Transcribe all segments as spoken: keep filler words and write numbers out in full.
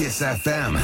Kiss F M.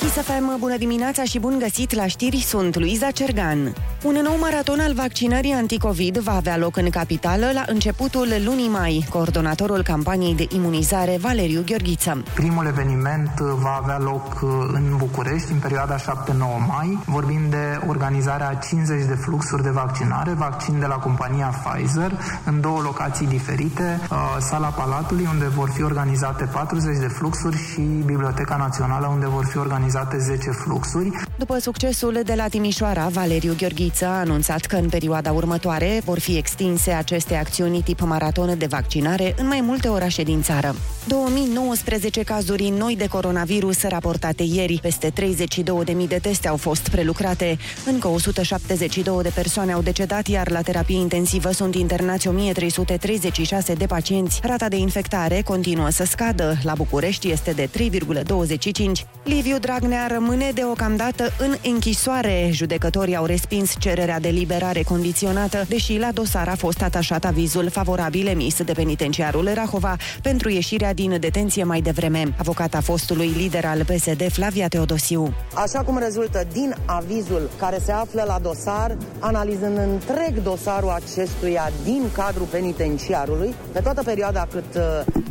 Kiss F M, bună dimineața și bun găsit la știri, sunt Luiza Cergan. Un nou maraton al vaccinării anticovid va avea loc în capitală la începutul lunii mai, coordonatorul campaniei de imunizare Valeriu Gheorghiță. Primul eveniment va avea loc în București în perioada șapte-nouă mai. Vorbim de organizarea cincizeci de fluxuri de vaccinare, vaccin de la compania Pfizer, în două locații diferite, Sala Palatului, unde vor fi organizate patruzeci de fluxuri, și Biblioteca Națională, unde vor fi organizate zece fluxuri. După succesul de la Timișoara, Valeriu Gheorghiță a anunțat că în perioada următoare vor fi extinse aceste acțiuni tip maraton de vaccinare în mai multe orașe din țară. două mii nouăsprezece cazuri noi de coronavirus raportate ieri, peste treizeci și două de mii de teste au fost prelucrate, încă o sută șaptezeci și două de persoane au decedat, iar la terapie intensivă sunt internați o mie trei sute treizeci și șase de pacienți. Rata de infectare continuă să scadă, la București este de trei virgulă douăzeci și cinci. Liviu Dragnea rămâne deocamdată în închisoare, judecătorii au respins cererea de liberare condiționată, deși la dosar a fost atașat avizul favorabil emis de penitenciarul Rahova pentru ieșirea din detenție mai devreme. Avocata fostului lider al P S D, Flavia Teodosiu. Așa cum rezultă din avizul care se află la dosar, analizând întreg dosarul acestuia din cadrul penitenciarului, pe toată perioada cât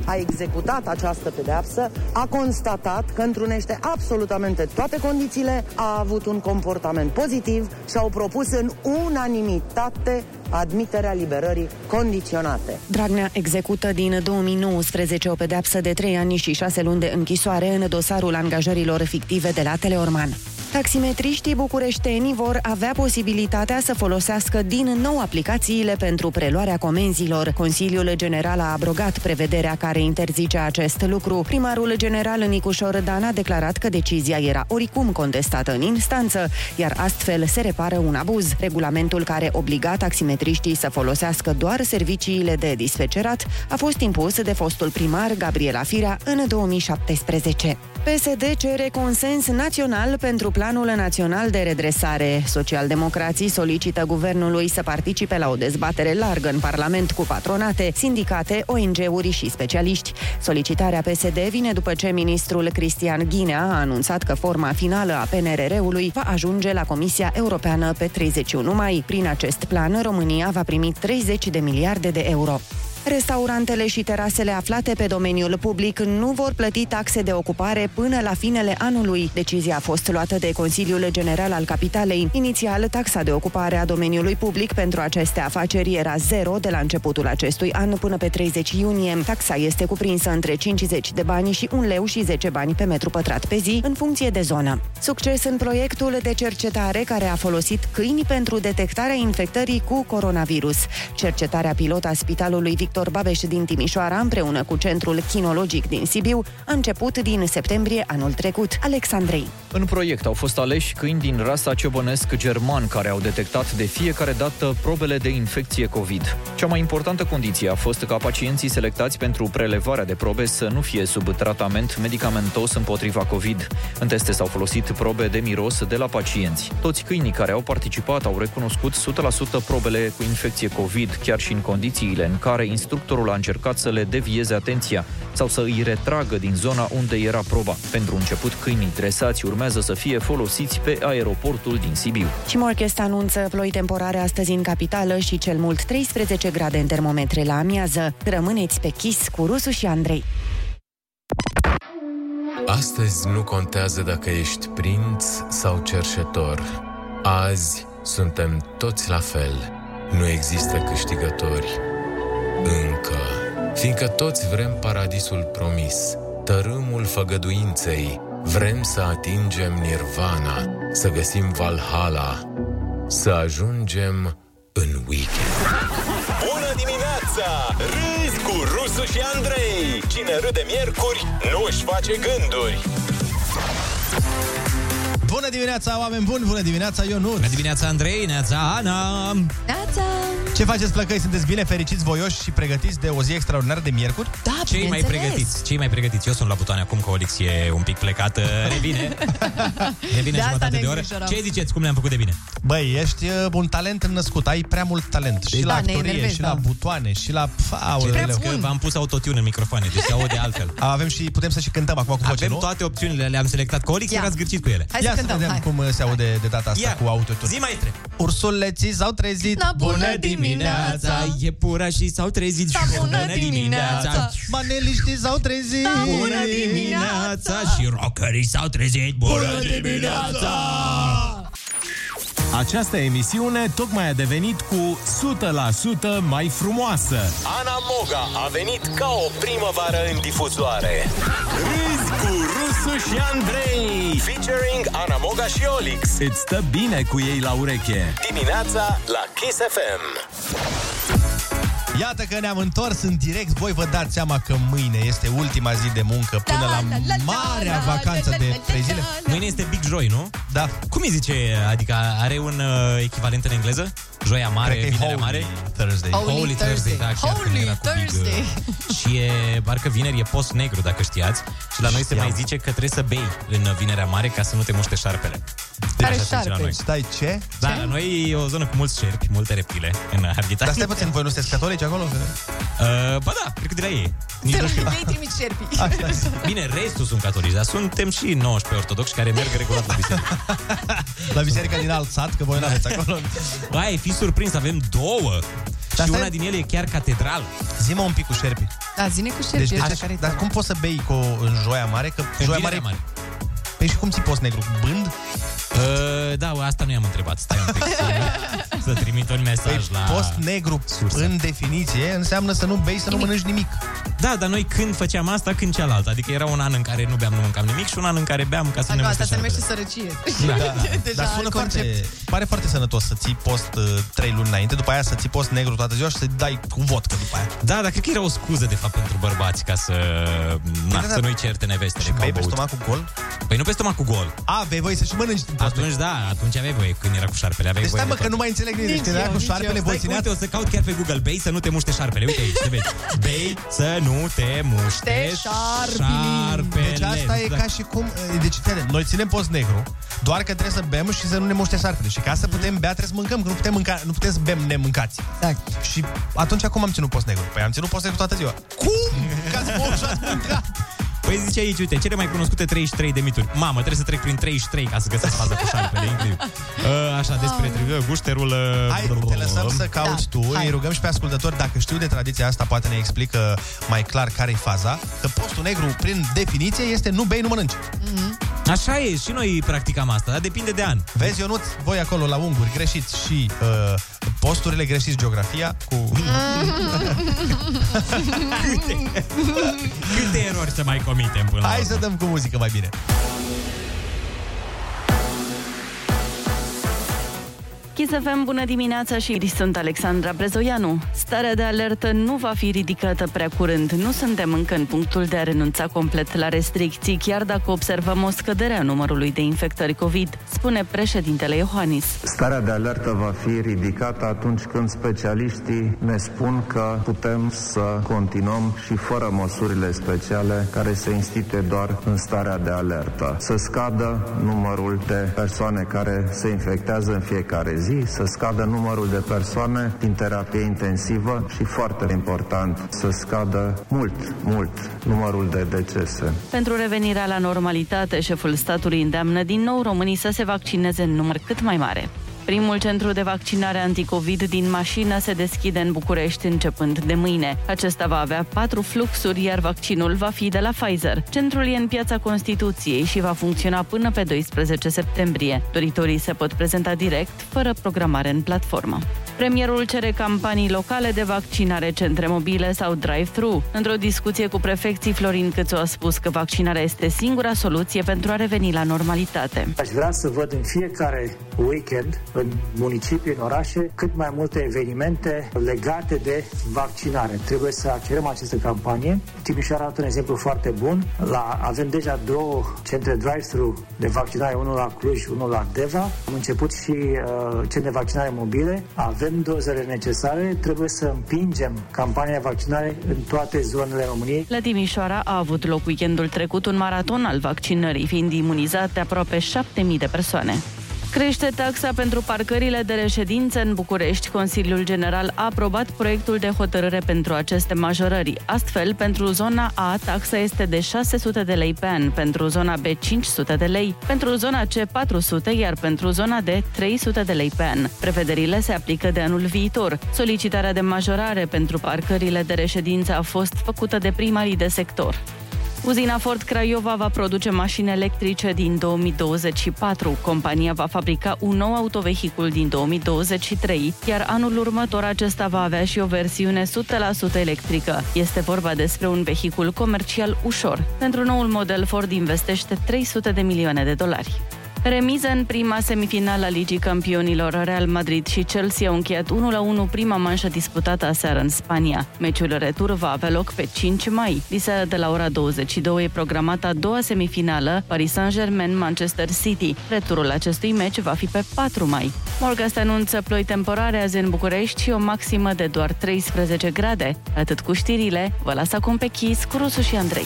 a executat această pedeapsă, a constatat că întrunește absolutamente toate condițiile, a avut un comportament pozitiv și au propus pus în unanimitate admiterea liberării condiționate. Dragnea execută din două mii nouăsprezece o pedeapsă de trei ani și șase luni de închisoare în dosarul angajărilor fictive de la Teleorman. Taximetriștii bucureșteni vor avea posibilitatea să folosească din nou aplicațiile pentru preluarea comenzilor. Consiliul General a abrogat prevederea care interzice acest lucru. Primarul general Nicușor Dan a declarat că decizia era oricum contestată în instanță, iar astfel se repară un abuz. Regulamentul care obliga taximetriștii să folosească doar serviciile de dispecerat a fost impus de fostul primar Gabriela Firea în două mii șaptesprezece. P S D cere consens național pentru Planul Național de Redresare. Socialdemocrații solicită guvernului să participe la o dezbatere largă în Parlament cu patronate, sindicate, O N G-uri și specialiști. Solicitarea P S D vine după ce ministrul Cristian Ghinea a anunțat că forma finală a P N R R-ului va ajunge la Comisia Europeană pe treizeci și unu mai. Prin acest plan, România va primi treizeci de miliarde de euro. Restaurantele și terasele aflate pe domeniul public nu vor plăti taxe de ocupare până la finele anului. Decizia a fost luată de Consiliul General al Capitalei. Inițial, taxa de ocupare a domeniului public pentru aceste afaceri era zero de la începutul acestui an până pe treizeci iunie. Taxa este cuprinsă între cincizeci de bani și un leu și zece bani pe metru pătrat pe zi, în funcție de zonă. Succes în proiectul de cercetare care a folosit câini pentru detectarea infectării cu coronavirus. Cercetarea pilot a Spitalului Victor Babeș din Timișoara, împreună cu Centrul Chinologic din Sibiu, a început din septembrie anul trecut. Alexandrei. În proiect au fost aleși câini din rasa ciobănesc-german, care au detectat de fiecare dată probele de infecție COVID. Cea mai importantă condiție a fost ca pacienții selectați pentru prelevarea de probe să nu fie sub tratament medicamentos împotriva COVID. În teste s-au folosit probe de miros de la pacienți. Toți câinii care au participat au recunoscut o sută la sută probele cu infecție COVID, chiar și în condițiile în care instructorul a încercat să le devieze atenția sau să îi retragă din zona unde era proba. Pentru început, câinii dresați urmează să fie folosiți pe aeroportul din Sibiu. Cimorchest anunță ploi temporare astăzi în capitală și cel mult treisprezece grade în termometre la amiază. Rămâneți pe Kiss cu Rusu și Andrei. Astăzi nu contează dacă ești prinț sau cerșetor. Azi suntem toți la fel. Nu există câștigători. Încă, fiindcă toți vrem paradisul promis, tărâmul făgăduinței, vrem să atingem nirvana, să găsim Valhalla, să ajungem în weekend. Bună dimineața! Râzi cu Rusu și Andrei! Cine râde miercuri, nu-și face gânduri! Bună dimineața, oameni buni! Bună dimineața, Ionut! Bună dimineața, Andrei! Neața, Ana! Neața! Ce faceți, plăcăi? Sunteți bine, fericiți, voioși și pregătiți de o zi extraordinară de miercuri? Da, cei mai pregătiți, cei mai pregătiți. Eu sunt la butoane acum, că Olix e un pic plecat. Revine. Revine jumătate de oră. Ce ziceți? Cum ne-am făcut de bine? Băi, ești un talent născut. Ai prea mult talent. Și da, la actorie, nervez, și da. la butoane, și la... Aoleu, că v-am pus autotune în microfoane, deci se aude altfel. Avem și putem să și cântăm acum cu voce, avem, nu? Toate opțiunile, le-am selectat cu Olix, era zgârcit cu ele. Hai Ia să, cântăm, să vedem hai. cum se aude hai. de data asta Ia. cu autotune. Zi, maestre! Ursuleții s-au trezit. Na, bună dimineața! Iepurașii s-au trezit. Na, bună dimineața! Maneliștii s-au trezit. Na, bună dimineața! Și rockerii s-au trezit. Bună dimineața! Această emisiune tocmai a devenit cu o sută la sută mai frumoasă. Ana Moga a venit ca o primăvară în difuzoare. Râzi cu Rusu și Andrei, featuring Ana Moga și Olix. Îți stă bine cu ei la ureche. Dimineața la Kiss F M. Iată că ne-am întors în direct. Voi vă dați seama că mâine este ultima zi de muncă până la marea vacanță de trei zile. Mâine este Big Joi, nu? Da. Cum îi zice? Adică are un uh, echivalent în engleză? Joia mare, vinerea mare? Thursday. Holy, Holy Thursday. Thursday. Da, Holy Thursday. Big, și e, parcă vineri e post negru, dacă știați. Și la noi Știam. se mai zice că trebuie să bei în vinerea mare ca să nu te muște șarpele. Care șarpe? Stai, ce? Da, ce? La noi e o zonă cu mulți șerpi, multe reptile în habitat. Dar stai puțin, voi nu sunteți catolici acolo? Uh, ba da, cred că de la ei. Nici de nu știu. De la ei trimit șerpii. Asta. Bine, restul sunt catolici, dar suntem și nouăsprezece ortodoxi care merg regulat la biserică. La biserica din alt sat, că voi nu aveți acolo. Vai, fi surprins, avem două. Dar și una din ele e chiar catedrală. Zi-mă un pic cu șerpi. Da, zi-ne cu șerpi. Deci, așa, care dar cum poți să bei cu în joia mare? Că în joia mare... mare. Păi și cum ți poți negru? Bând? Uh, da, asta nu i-am întrebat. Stai un pic să, să trimit un mesaj păi, la... Post negru, sursa. În definiție, înseamnă să nu bei, să nimic. nu mănânci nimic. Da, dar noi când făceam asta, când cealaltă. Adică era un an în care nu beam, nu mâncam nimic și un an în care beam ca să Acum, ne măsășoarele. Asta se numește sărăcie. Da, da. Deja dar sună foarte, pare foarte sănătos să ții post uh, trei luni înainte, după aia să ții post negru toată ziua și să dai cu vodcă după aia. Da, dar cred că era o scuză, de fapt, pentru bărbați ca să, na, da, să nu-i certe nevestele. Și bei pe stomacul gol? Păi nu pe stomacul gol. A, vei voi să și mănânci. Atunci da, atunci aveai voie când era cu șarpele, aveai deci, voie. Deci stai mă că nu mai înțeleg nici, când era cu șarpele boținat. O să caut chiar pe Google bei să nu te muște șarpele. Uite aici, te vezi. Bei să nu te muște șarpele. Deci asta e da. ca și cum, deci tine, noi ținem post negru, doar că trebuie să bem și să nu ne muște șarpele. Și ca să putem bea trebuie să mâncăm, că nu putem mânca, nu putem să bem nemâncați. Exact. Și atunci acum am ținut post negru. Păi am ținut post negru toată ziua. Cum? Ca să poți mânca. Păi zice aici, uite, cele mai cunoscute treizeci și trei de mituri. Mamă, trebuie să trec prin treizeci și trei ca să găsesc faza cu șarpele, inclusiv. Așa, despre trebuie, gușterul... Hai, te lăsăm să cauți tu, îi rugăm și pe ascultători, dacă știu de tradiția asta, poate ne explică mai clar care-i faza, că postul negru, prin definiție, este nu bei, nu mănânci. Așa e, și noi practicam asta, dar depinde de an. Vezi, Ionuț, voi acolo la unguri greșiți și posturile, greșiți geografia cu... Câte erori să mai comitem până la Hai urmă. Să dăm cu muzică mai bine. Kiss F M, bună dimineața și sunt Alexandra Brezoianu. Starea de alertă nu va fi ridicată prea curând. Nu suntem încă în punctul de a renunța complet la restricții, chiar dacă observăm o scădere a numărului de infectări COVID, spune președintele Iohannis. Starea de alertă va fi ridicată atunci când specialiștii ne spun că putem să continuăm și fără măsurile speciale care se instituie doar în starea de alertă. Să scadă numărul de persoane care se infectează în fiecare zi. Să scadă numărul de persoane din terapie intensivă și, foarte important, să scadă mult, mult numărul de decese. Pentru revenirea la normalitate, șeful statului îndeamnă din nou românii să se vaccineze în număr cât mai mare. Primul centru de vaccinare anticovid din mașină se deschide în București începând de mâine. Acesta va avea patru fluxuri, iar vaccinul va fi de la Pfizer. Centrul e în Piața Constituției și va funcționa până pe doisprezece septembrie. Doritorii se pot prezenta direct, fără programare în platformă. Premierul cere campanii locale de vaccinare, centre mobile sau drive-thru. Într-o discuție cu prefecții, Florin Cîțu a spus că vaccinarea este singura soluție pentru a reveni la normalitate. Aș vrea să văd în fiecare weekend în municipii, în orașe, cât mai multe evenimente legate de vaccinare. Trebuie să accelerăm această campanie. Timișoara a dat un exemplu foarte bun. La, avem deja două centre drive-thru de vaccinare, unul la Cluj, unul la Deva. Am început și uh, centre de vaccinare mobile. Avem dozele necesare. Trebuie să împingem campania de vaccinare în toate zonele României. La Timișoara a avut loc weekendul trecut un maraton al vaccinării, fiind imunizate aproape șapte mii de persoane. Crește taxa pentru parcările de reședință în București. Consiliul General a aprobat proiectul de hotărâre pentru aceste majorări. Astfel, pentru zona A, taxa este de șase sute de lei pe an, pentru zona B cinci sute de lei, pentru zona C patru sute, iar pentru zona D trei sute de lei pe an. Prevederile se aplică de anul viitor. Solicitarea de majorare pentru parcările de reședință a fost făcută de primarii de sector. Uzina Ford Craiova va produce mașini electrice din două mii douăzeci și patru. Compania va fabrica un nou autovehicul din două mii douăzeci și trei, iar anul următor acesta va avea și o versiune o sută la sută electrică. Este vorba despre un vehicul comercial ușor. Pentru noul model, Ford investește trei sute de milioane de dolari. Remiză în prima semifinală a Ligii Campionilor. Real Madrid și Chelsea au încheiat unu la unu prima manșă disputată aseară în Spania. Meciul retur va avea loc pe cinci mai. Diseară de la ora douăzeci și două e programată a doua semifinală, Paris Saint-Germain-Manchester City. Returul acestui meci va fi pe patru mai. Morgast anunță ploi temporare azi în București și o maximă de doar treisprezece grade. Atât cu știrile, vă las acum pe Kiss cu Rusu și Andrei.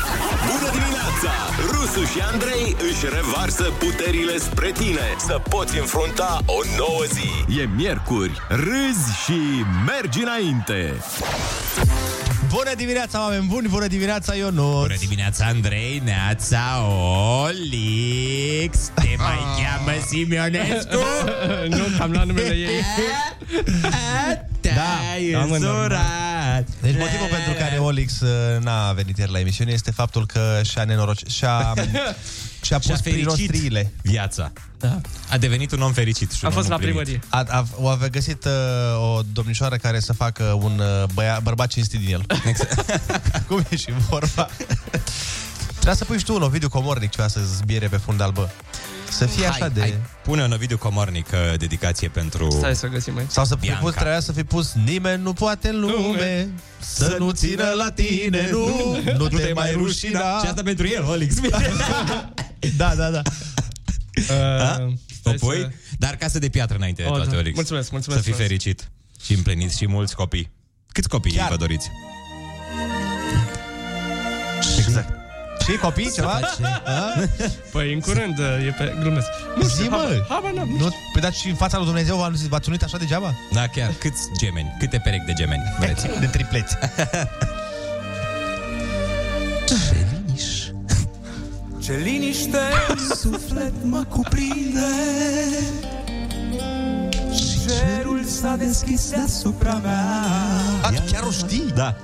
Bună dimineața! Rusu și Andrei își revarsă puterile spre tine să poți înfrunta o nouă zi. E miercuri, râzi și mergi înainte! Bună dimineața, oameni buni! Bună dimineața, Ionuț! Bună dimineața, Andrei! Neața, Olix! Te mai cheamă Simionescu? Nu, am luat numele ei. Da, am însurat. Deci motivul pentru care Olix n-a venit ieri la emisiune este faptul că și-a nenorocit, și-a, și-a pus prin rostriile viața. Da. A devenit un om fericit. A fost la primărie. A, a, a, a găsit uh, o domnișoară care să facă un uh, băia, bărbat cinstit din el. Exact. Cum e și vorba. Trebuie să pui și tu un Ovidiu Comornic ceva să zbiere pe fundal, bă. Să fie hai, așa de... Hai. Pune un Ovidiu Comornic dedicație pentru... Stai să găsim aici. Sau să fi pus, trebuia să fi pus nimeni nu poate în lume, lume. Să, să nu țină la tine, nu, nu, nu te, te mai rușina. Da. Și asta pentru el, Olix. Da, da, da. Uh, o pui? Să... Dar casă de piatră înainte de oh, toate, da. Olix. Mulțumesc, mulțumesc. Să fii mulțumesc. Fericit și împliniți și mulți copii. Câți copii chiar vă doriți? Exact. Și copii, ceva? Păi, în curând, e pe... glumesc. Nu știu, mă. Păi, dar și în fața lui Dumnezeu v-ați unit așa degeaba? Da, chiar. Câți gemeni? Câte perechi de gemeni vreți? De tripleți. Ce liniș. Ce liniște suflet mă cuprinde. Cerul s-a deschis deasupra mea. A, tu chiar o știi? Da.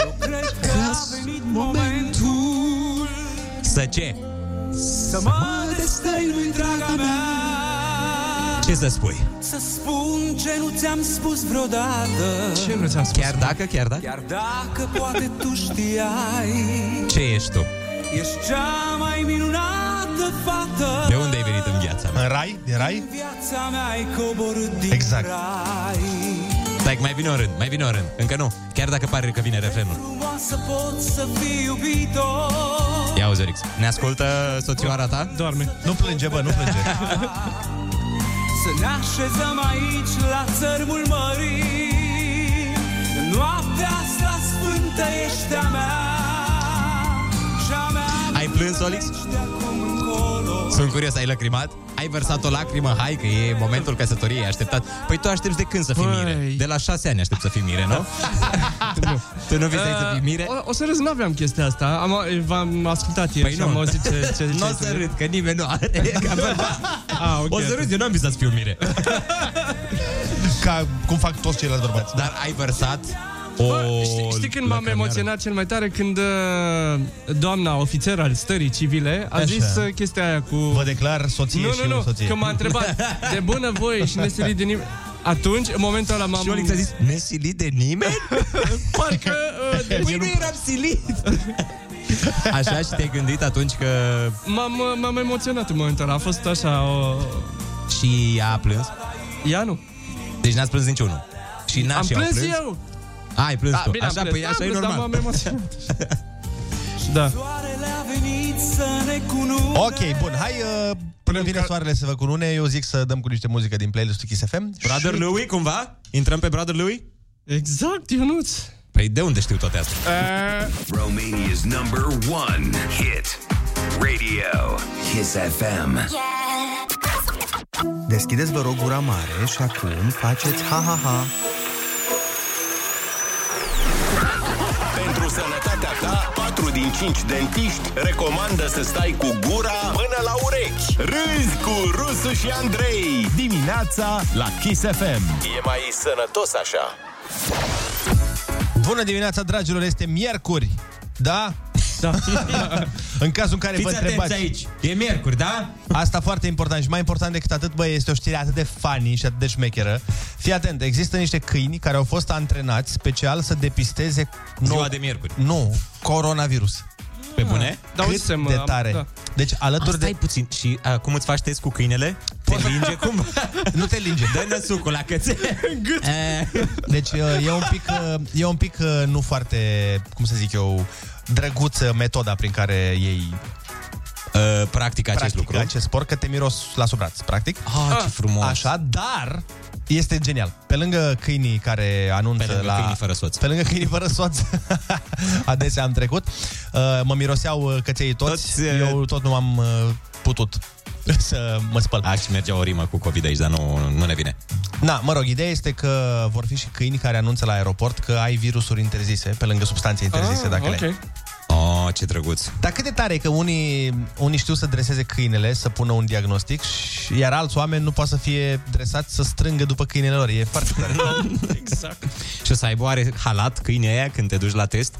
Eu cred că a venit momentul să ce? Să mă destăinui, draga mea. Ce să spui? Să spun ce nu ți-am spus vreodată. Ce nu ți-am spus? Chiar dacă, chiar dacă? Chiar dacă poate tu știai. Ce ești tu? Ești cea mai minunată fată. De unde ai venit în viața mea? În rai? Din rai? În viața mea ai coborât din exact. Rai. Like, mai vine o rând, mai vine o rând. Încă nu, chiar dacă pare că vine refrenul. Ia auzi, Orix, ne ascultă soțioara ta? Doarme. Nu plânge, bă, nu plânge. Să ne așezăm aici la țărmul mării. Noaptea asta sfântă ești a mea. Ai plâns, Olix? Sunt curios, ai lăcrimat? Ai vărsat o lacrimă? Hai că e momentul căsătoriei așteptat. Păi tu aștepți de când să fii mire? De la șase ani aștept să fii mire, nu? Nu. Tu nu visai uh, să fii mire? O, o să râzi, n-aveam chestia asta. Am, v-am ascultat ieri păi și nu. Am auzit ce... ce nu o să râd, că nimeni nu are. Ah, okay, o să râzi, eu n-am visat să fiu mire. Ca cum fac toți ceilalți bărbați. Dar ai vărsat Bă, știi, știi când m-am emoționat cel mai tare? Când doamna ofițer al stării civile a Așa. zis chestia aia cu... Vă declar soție nu, și nu, nu, soție. Că m-a întrebat de bună voie și nesilit de nimeni. Atunci, în momentul ăla m-am... Și Olix a zis, nesilit de nimeni? Parcă... De mâine nu eram silit! Așa, și te-ai gândit atunci că... M-am, m-am emoționat în momentul ăla, a fost așa o... Și ea a plâns? Ea nu. Deci n-ați plâns niciunul? Și n-a Am și plâns, plâns eu! A, ai plâns da, tu. Bine, așa, păi, așa e normal. Da. Ok, bun, hai uh, până vine ca... soarele să vă cunune. Eu zic să dăm cu niște muzică din playlist-ul Kiss F M. Brother și... Louie, cumva? Intrăm pe Brother Louie? Exact, Ionuț. Păi de unde știu toate astea? Uh... Romania's number one hit radio Kiss F M. Yeah. Deschideți, vă rog, gura mare și acum faceți ha-ha-ha. Pentru sănătatea ta, patru din cinci dentiști recomandă să stai cu gura până la urechi. Râzi cu Rusu și Andrei dimineața la Kiss F M. E mai sănătos așa. Bună dimineața, dragilor, este miercuri. Da? Da. În cazul în care Fiți vă întrebați aici. E miercuri, da? Asta foarte important și mai important decât atât, băi, este o știre atât de funny și atât de șmecheră. Fii atent, există niște câini care au fost antrenați special să depisteze ziua nou, de miercuri. Nu, coronavirus. Pe bune? Da, cât de mă, tare. Da. Deci alături Asta de... Stai puțin. Și uh, cum îți faci test cu câinele? Te linge cum? Nu te linge. Dă-ne sucul la cățel. Deci uh, e un pic, uh, e un pic uh, nu foarte, cum să zic eu, drăguță metoda prin care ei... Uh, practică acest practică lucru. Acest sport, că te miros la sub braț, practic. Ah, ce frumos. Așa, dar este genial. Pe lângă câinii care anunță la... Pe lângă la... câinii fără soț. Pe lângă câinii fără soț. Adesea am trecut. Uh, mă miroseau căței toți. toți uh... Eu tot nu am uh, putut să mă spăl. Aș merge o rimă cu COVID aici, dar nu, nu ne vine. Na, mă rog, ideea este că vor fi și câini care anunță la aeroport că ai virusuri interzise, pe lângă substanțe interzise, ah, dacă okay. le ai. Oh, ce drăguț. Dar cât de tare e că unii, unii știu să dreseze câinele, să pună un diagnostic, și, iar alți oameni nu poate să fie dresați să strângă după câinele lor. E foarte tare. Exact. Și o să aibă oare halat câinii aia când te duci la test?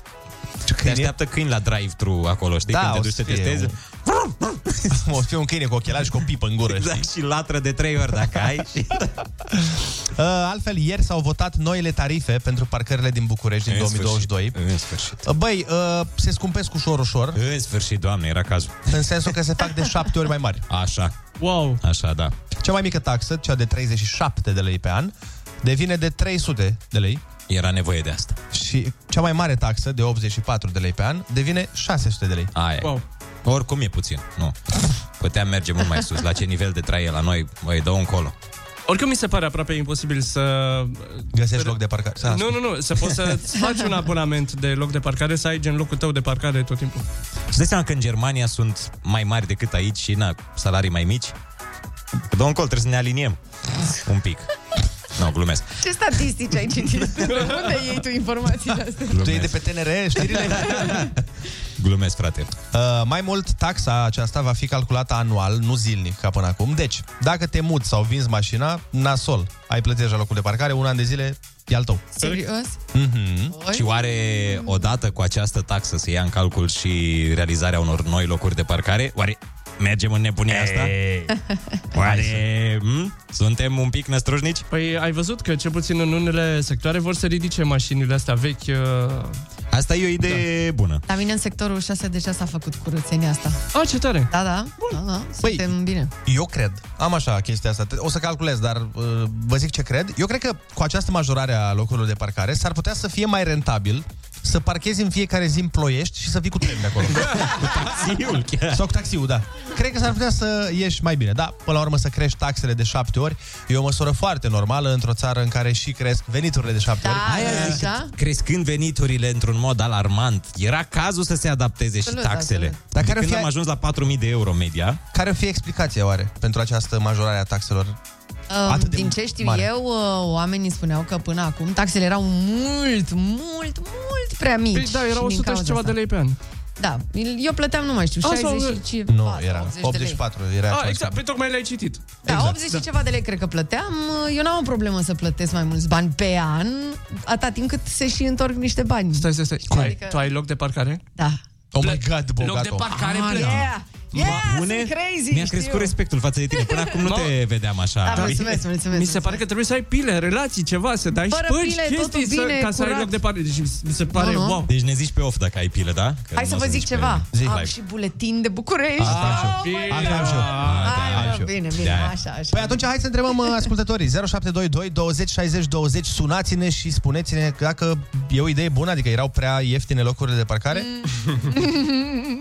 Te așteaptă câini la drive-thru acolo, știi? Da, când te duci să testezi. O să fie un câine cu ochelari și cu o pipă în gură. Exact, și latră de trei ori dacă ai. Și... Uh, altfel, ieri s-au votat noile tarife pentru parcările din București din două mii douăzeci și doi. În sfârșit. Băi, uh, se scumpesc ușor, ușor. În sfârșit, Doamne, era cazul. În sensul că se fac de șapte ori mai mari. Așa. Wow. Așa, da. Cea mai mică taxă, cea de treizeci și șapte de lei pe an, devine de trei sute de lei. Era nevoie de asta. Și cea mai mare taxă, de optzeci și patru de lei pe an, devine șase sute de lei. Aia. Wow. Oricum e puțin, nu. Puteam merge mult mai sus. La ce nivel de trai e la noi, băi, dă-o încolo. Oricum mi se pare aproape imposibil să... Găsești să... loc de parcare. Să nu, nu, nu. Să poți să-ți faci un abonament de loc de parcare, să ai gen locul tău de parcare tot timpul. Îți dai seama că în Germania sunt mai mari decât aici și, na, salarii mai mici? Dă-o încolo, trebuie să ne aliniem un pic. Nu, glumesc. Ce statistici ai citit? Unde iei tu informațiile astea? Glumesc. Tu iei de pe T N R știrile? Glumesc, frate. Uh, mai mult, taxa aceasta va fi calculată anual, nu zilnic, ca până acum. Deci, dacă te muți sau vinzi mașina, nasol, ai plătit deja locul de parcare, un an de zile e al tău. Serios? Mm-hmm. Și oare odată cu această taxă se ia în calcul și realizarea unor noi locuri de parcare? Oare... Mergem în nebunia asta? Oare... M? Suntem un pic năstrușnici? Păi ai văzut că cel puțin în unele sectoare vor să ridice mașinile astea vechi. Uh... Asta e o idee da. bună. La mine în sectorul șase deja s-a făcut curățenia asta. Ah, ce tare! Da, da. Bun. Da, da. Suntem păi, bine. Eu cred. Am așa chestia asta. O să calculez, dar uh, vă zic ce cred. Eu cred că cu această majorare a locurilor de parcare s-ar putea să fie mai rentabil să parchezi în fiecare zi în Ploiești și să vii cu tren de acolo. Cu taxiul chiar. Sau cu taxiul, da. Cred că s-ar putea să ieși mai bine. Da, până la urmă să crești taxele de șapte ori e o măsură foarte normală într-o țară în care și cresc veniturile de șapte da, ori. Aia zic, da? Crescând veniturile într-un mod alarmant, era cazul să se adapteze absolut, și taxele. Absolut. Dar care când fie... am ajuns la patru mii de euro media. Care o fi explicația oare pentru această majorare a taxelor? Um, din ce știu mare. eu, oamenii spuneau că până acum taxele erau mult, mult, mult prea mici. Păi, da, erau o sută și ceva de lei pe an. Da, eu plăteam, nu mai știu, șaizeci și cinci. Nu, patru, era optzeci și patru, era așa. Ah, exact, pentru tocmai le-ai citit. Da, exact, optzeci da. și ceva de lei cred că plăteam. Eu n-am o problemă să plătesc mai mulți bani pe an, atâta timp cât se și întorc niște bani. Stai, stai, stai. Știi, ai, adică... Tu ai loc de parcare? Da. Oh my God, bogat. Loc de parcare, ah, plăteam. Yeah. Yeah, sunt crazy. Mi-a crescut respectul față de tine. Până acum nu te vedeam așa. Da, mulțumesc, mulțumesc. Mi se pare că trebuie să ai pile, relații, ceva, să dai șpânci, chestii, bine, să, ca să ai loc de parte. Deci mi se pare, no, no. wow. Deci ne zici pe off dacă ai pile, da? Că hai să vă zic ceva. Zic am live. Și buletin de București. Asta am și eu. Bine, bine, așa, așa. Păi atunci hai să întrebăm ascultătorii. zero șapte doi doi douăzeci șaizeci douăzeci. Sunați-ne și spuneți-ne dacă e o idee bună, adică erau prea ieftine locurile de parcare.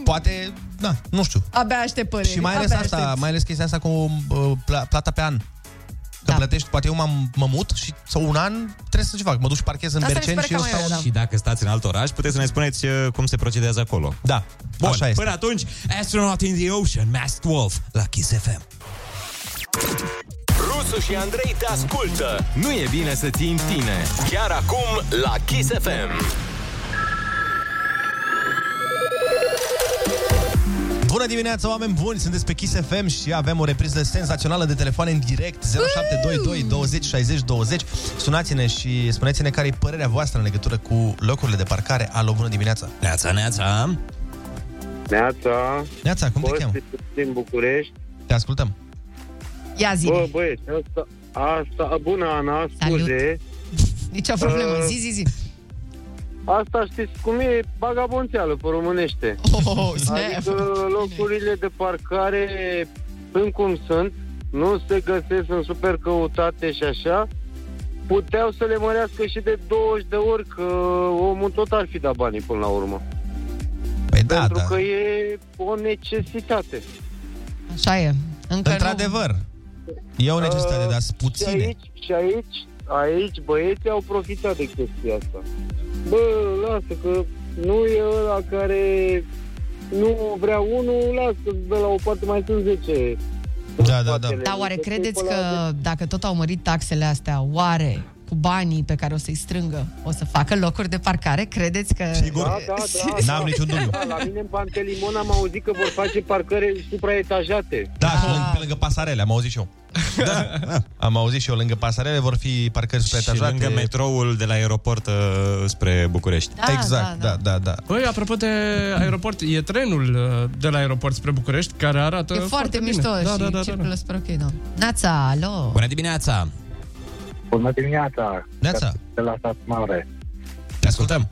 Poate, da, nu știu. Abia aștept părere. Și mai ales abia asta, aștept. Mai ales chestia asta cu uh, pl- plata pe an. Că da. Plătești, poate eu m-am mă mut și sau un an trebuie să ce fac. Mă duc și parchez în asta Berceni și eu stau. Era, da. Și dacă stați în alt oraș, puteți să ne spuneți uh, cum se procedează acolo. Da. Bun, așa este. Până atunci, Astronaut in the Ocean, Masked Wolf la Kiss F M. Rusu și Andrei te ascultă. Nu e bine să ții în tine. Chiar acum la Kiss F M. Bună dimineața, oameni buni! Sunteți pe Kiss F M și avem o repriză senzațională de telefoane în direct. zero șapte doi doi douăzeci șaizeci douăzeci. Sunați-ne și spuneți-ne care e părerea voastră în legătură cu locurile de parcare. Alo, bună dimineața! Neața, neața! Neața! Neața, cum Costi te cheamă? Din București. Te ascultăm. Ia zi. Bă, băieți, asta, asta... Bună, Ana, scuze. Nicio problemă, uh... zi, zi, zi. Asta știți cum e, bagabonțeală pe românește. Oh, adică locurile de parcare sunt cum sunt, nu se găsesc, sunt super căutate și așa. Puteau să le mărească și de douăzeci de ori, că omul tot ar fi dat banii până la urmă. Păi da, pentru da. că e o necesitate. Așa e. Încă într-adevăr, nu... e o necesitate, uh, dar puține. Și aici, și aici, aici băieții au profitat de chestia asta. Bă, lasă, că nu e ăla care nu vrea unul, lasă, de la o parte mai sunt zece. Da, da, da. Dar oare credeți că dacă tot au mărit taxele astea, oare cu banii pe care o să-i strângă o să facă locuri de parcare? Credeți că... Sigur, da, da, da, da. N-am niciun dubiu. Da, la mine în Pantelimon am auzit că vor face parcări supraetajate. Da, da. Lângă, pe lângă pasarele, am auzit și eu. Da, da. Am auzit și eu, lângă pasarele vor fi parcări supraetajate. Și lângă metroul de la aeroport uh, spre București. Da, exact, da, da, da, da. Băi, apropo de aeroport, e trenul de la aeroport spre București care arată e foarte, foarte mișto bine. Și da, da, da, circulă da. Spre ok, da. Nața, alo! Bună dimineața! Bună dimineața! Nața! De la Sat Mare. Te ascultăm!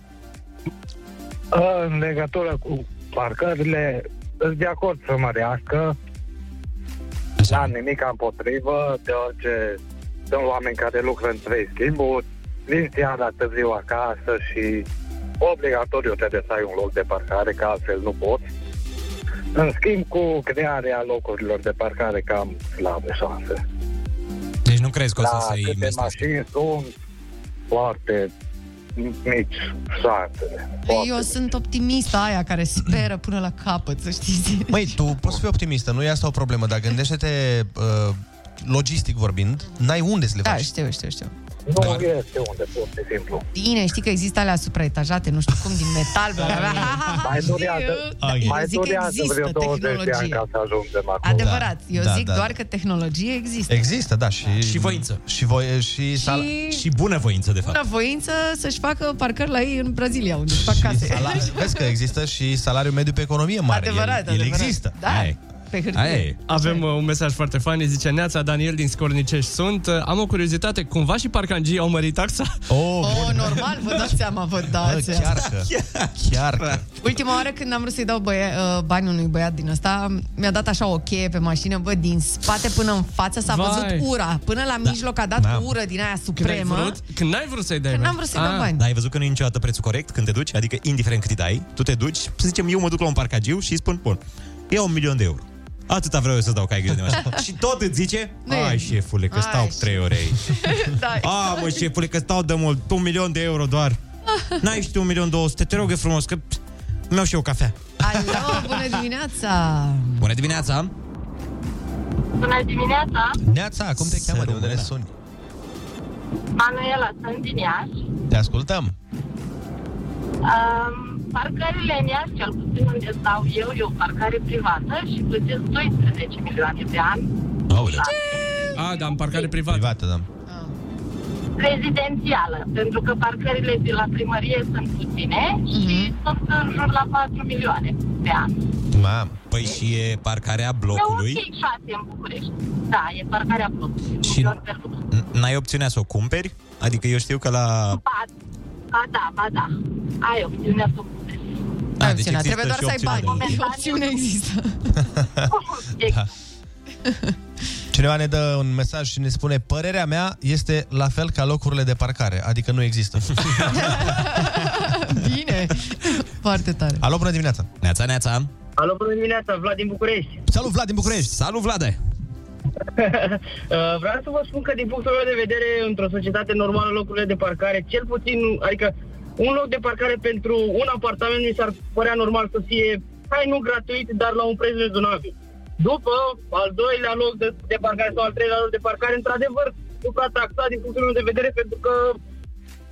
În legătură cu parcările, sunt de acord să mărească. N-am nimic împotrivă, deoarece sunt oameni care lucră în trei schimburi, vin seara târziu acasă și obligatoriu trebuie să ai un loc de parcare, că altfel nu poți. În schimb, cu crearea locurilor de parcare, cam slabe șanse. Deci nu crezi că o să se investească? La câte mașini sunt foarte mici șansele. Eu mici. Sunt optimistă aia care speră până la capăt, să știți. Măi, tu poți fi optimistă, nu e asta o problemă, dar gândește-te uh, logistic vorbind, n-ai unde să le faci. Da, știu, știu, știu. Nu da. Este unde, pur și simplu. Bine, știi că există alea supraetajate, nu știu cum, din metal. Mai durează, mai durează vreo douăzeci de ani ca să ajungem acolo. Adevărat, eu da, zic da, doar da. Că tehnologie există. Există, da. Și, da. și voință. Și, vo- și, și... și bună voință, de fapt. Bună voință să-și facă parcări la ei în Brazilia, unde își fac case. Salari... Vezi că există și salariul mediu pe economie mare. Adevărat, el, adevărat. El există. Da. Hai. Aie, avem uh, un mesaj foarte fain, zice Neața, Daniel din Scornicești sunt. Uh, am o curiozitate, cumva și parcangii au mărit taxa? Oh, oh normal, vă dați seama, vă dați seama. Chiar că, chiar că. Ultima oară când am vrut să-i dau băia, uh, bani unui băiat din ăsta, mi-a dat așa o cheie pe mașină, bă, din spate până în față s-a Vai. văzut ura. Până la mijloc da. a dat da. cu ură din aia supremă. Când, când n-ai vrut să-i dai bani. Când n-am vrut să-i dau bani. Dar ai văzut că nu e niciodată prețul corect când te duci? Adică, indiferent cât îi dai, tu te duci, să zicem, eu mă duc la un parcagiu și îi spun, bun, ia un milion de euro. Atâta vreau eu să-ți dau, că ai grijă de mașină. Și tot îți zice, ai șefule, că stau trei ore aici. Da, a, mă, șefule, că stau de mult, un milion de euro doar. N-ai și tu un milion două sute, te rog e frumos, că îmi iau și eu cafea. Alo, bună dimineața! Bună dimineața! Bună dimineața! Neața, cum te S-a cheamă, de unde suni? Manuela, sunt din Iași. Te ascultăm! Um... Parcările în Iași, cel puțin unde stau eu, e o parcare privată și plătesc doisprezece milioane pe an. Aolea! Ce? A, da, în parcare privată. Privată, da. Rezidențială, pentru că parcările de la primărie sunt puține mm-hmm. și sunt în jur la patru milioane pe an. Mam, păi și e parcarea blocului? E ok, șase în București. Da, e parcarea blocului. Și n-ai opțiunea să o cumperi? Adică eu știu că la... Ba da, ba da, ai opțiunea să o cumperi. Da, deci trebuie doar să ai bani. Opțiunea există. Da. Cineva ne dă un mesaj și ne spune: părerea mea este la fel ca locurile de parcare, adică nu există. Bine, foarte tare. Alo, bună dimineața. Neața, neața. Alo, bună dimineața, Vlad din București. Salut, Vlad din București. Salut, Vlade. Vreau să vă spun că din punctul meu de vedere, într-o societate normală, locurile de parcare, cel puțin, adică un loc de parcare pentru un apartament mi s-ar părea normal să fie, hai, nu gratuit, dar la un preț rezonabil. După al doilea loc de, de parcare sau al treilea loc de parcare, într-adevăr, nu ca taxat din punctul meu de vedere, pentru că,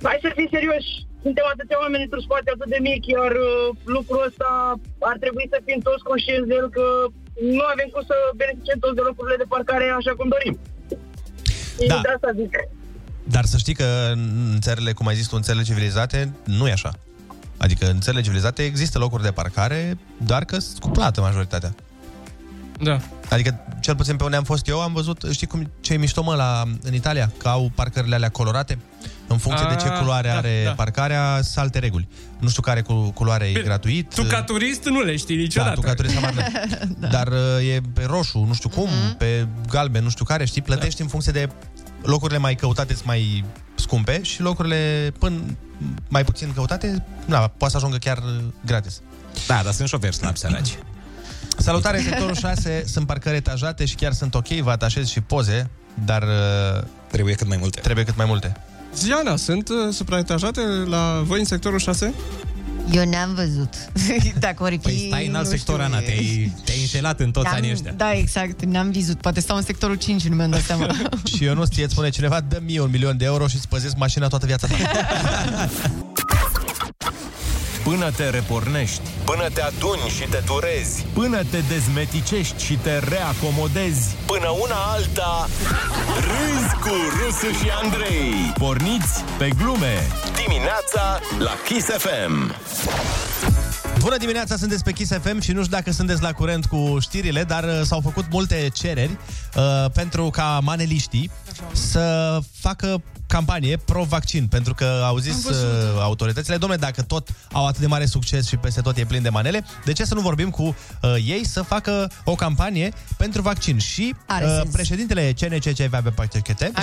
hai să fim serioși, suntem atâția oameni într-un spațiu atât de mic, iar uh, lucrul ăsta ar trebui să fim toți conștienți de el, că nu avem cum să beneficiem toți de locurile de parcare așa cum dorim. Da. Și de asta zic. Dar să știi că în țările, cum ai zis tu, în țările civilizate, nu e așa. Adică în țările civilizate există locuri de parcare, doar că sunt cu plată majoritatea. Da. Adică, cel puțin pe unde am fost eu, am văzut, știi cum, ce-i mișto, mă, la, în Italia, că au parcările alea colorate. În funcție A, de ce culoare da, are da. parcarea, sunt alte reguli. Nu știu care cu, culoare Bine, e gratuit. Tu ca turist nu le știi niciodată. Da, tu ca turist am da. Dar e pe roșu, nu știu cum, mm-hmm. pe galben, nu știu care, știi, plătești da. în funcție de locurile mai căutate, mai scumpe, și locurile până mai puțin căutate, na, poate să ajungă chiar gratis. Da, dar sunt șoferi slabi, săraci. Salutare, sectorul șase, sunt parcări etajate și chiar sunt ok, vă atașez și poze, dar... Trebuie cât mai multe. Trebuie cât mai multe. Ziana, sunt uh, supraetajate la voi în sectorul șase? Eu n-am văzut. Dacă ori fi, păi stai în alt sector, Ana, te-ai, te-ai înșelat în toți n-am, anii ăștia. Da, exact, n-am văzut. Poate stau în sectorul cinci, nu mi-am dat seama. Și eu nu știu, îți spune cineva, dă mie un milion de euro și îți păzesc mașina toată viața ta. Până te repornești, până te aduni și te turezi, până te dezmeticești și te reacomodezi, până una alta, râzi cu Rusu și Andrei. Porniți pe glume dimineața la Kiss F M. Bună dimineața, sunteți pe Kiss F M și nu știu dacă sunteți la curent cu știrile, dar s-au făcut multe cereri uh, pentru ca maneliștii să facă campanie pro-vaccin, pentru că au zis uh, autoritățile, domnule, dacă tot au atât de mare succes și peste tot e plin de manele, de ce să nu vorbim cu uh, ei să facă o campanie pentru vaccin? Și uh, președintele C N C C V P C T,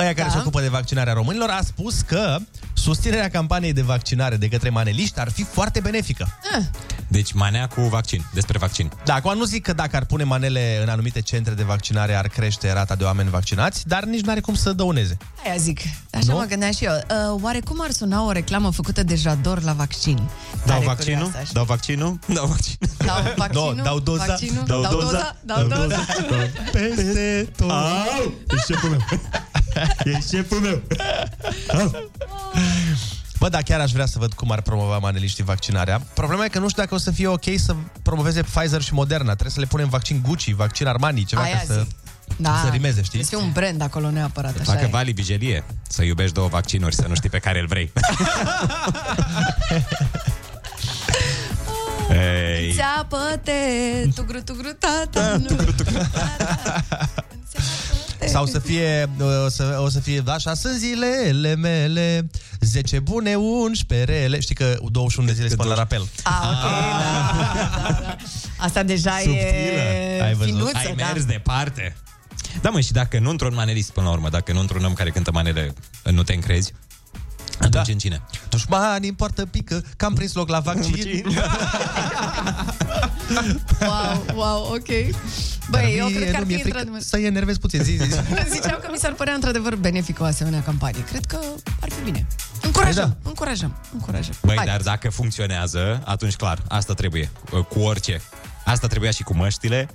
aia care se ocupă de vaccinarea românilor, a spus că susținerea campaniei de vaccinare de către maneliști ar fi foarte benefică. Ah. Deci manea cu vaccin, despre vaccin. Da, acum nu zic că dacă ar pune manele în anumite centre de vaccinare ar crește rata de oameni vaccinați, dar nici nu are cum să dăuneze. Aia zic. Așa nu? Mă gândeam și eu. Uh, oare cum ar suna o reclamă făcută de Jador la vaccin? Dau vaccinul? Dau vaccinul? Dau vaccinul? Dau vaccinul? No, dau doza? Vaccinul, dau doza? Dau doza? Dau doza? Dau doza? Peste tot. Au! E șeful meu. E șeful meu. Au! Bă, da, chiar aș vrea să văd cum ar promova maneliștii vaccinarea. Problema e că nu știu dacă o să fie ok să promoveze Pfizer și Moderna. Trebuie să le punem vaccin Gucci, vaccin Armani, ceva ca să, da, să rimeze, știi? Este un brand acolo neapărat, așa. Dacă vali bijelie, să iubești două vaccinuri, să nu știi pe care îl vrei. Ei. Înțeapă-te, tugru, tugru, tata, nu, tugru, tugru, tata. Sau să fie, o să, o să fie așa, sunt zilele mele, zece bune, unsprezece rele. Știi că douăzeci și unu de zile spun la rapel. Ah, ok, ah. Da, da, da. Asta deja subtilă. E ai văzut? Finuță, ai mers da. departe. Da, mă, și dacă nu într-un manelist, până la urmă, dacă nu într-un om care cântă manele, nu te încrezi, atunci da. în cine? Dușmani în poartă pică, că am prins loc la vaccin. Wow, wow, ok. Băi, eu cred că ar fi într-adevăr... Să-i enervez puțin, zi, zi. Ziceam că mi s-ar părea într-adevăr benefică o asemenea campanie. Cred că ar fi bine. Încurajăm, păi da. încurajăm, încurajăm. Băi, Hai. dar dacă funcționează, atunci clar, asta trebuie, cu orice. Asta trebuia și cu măștile.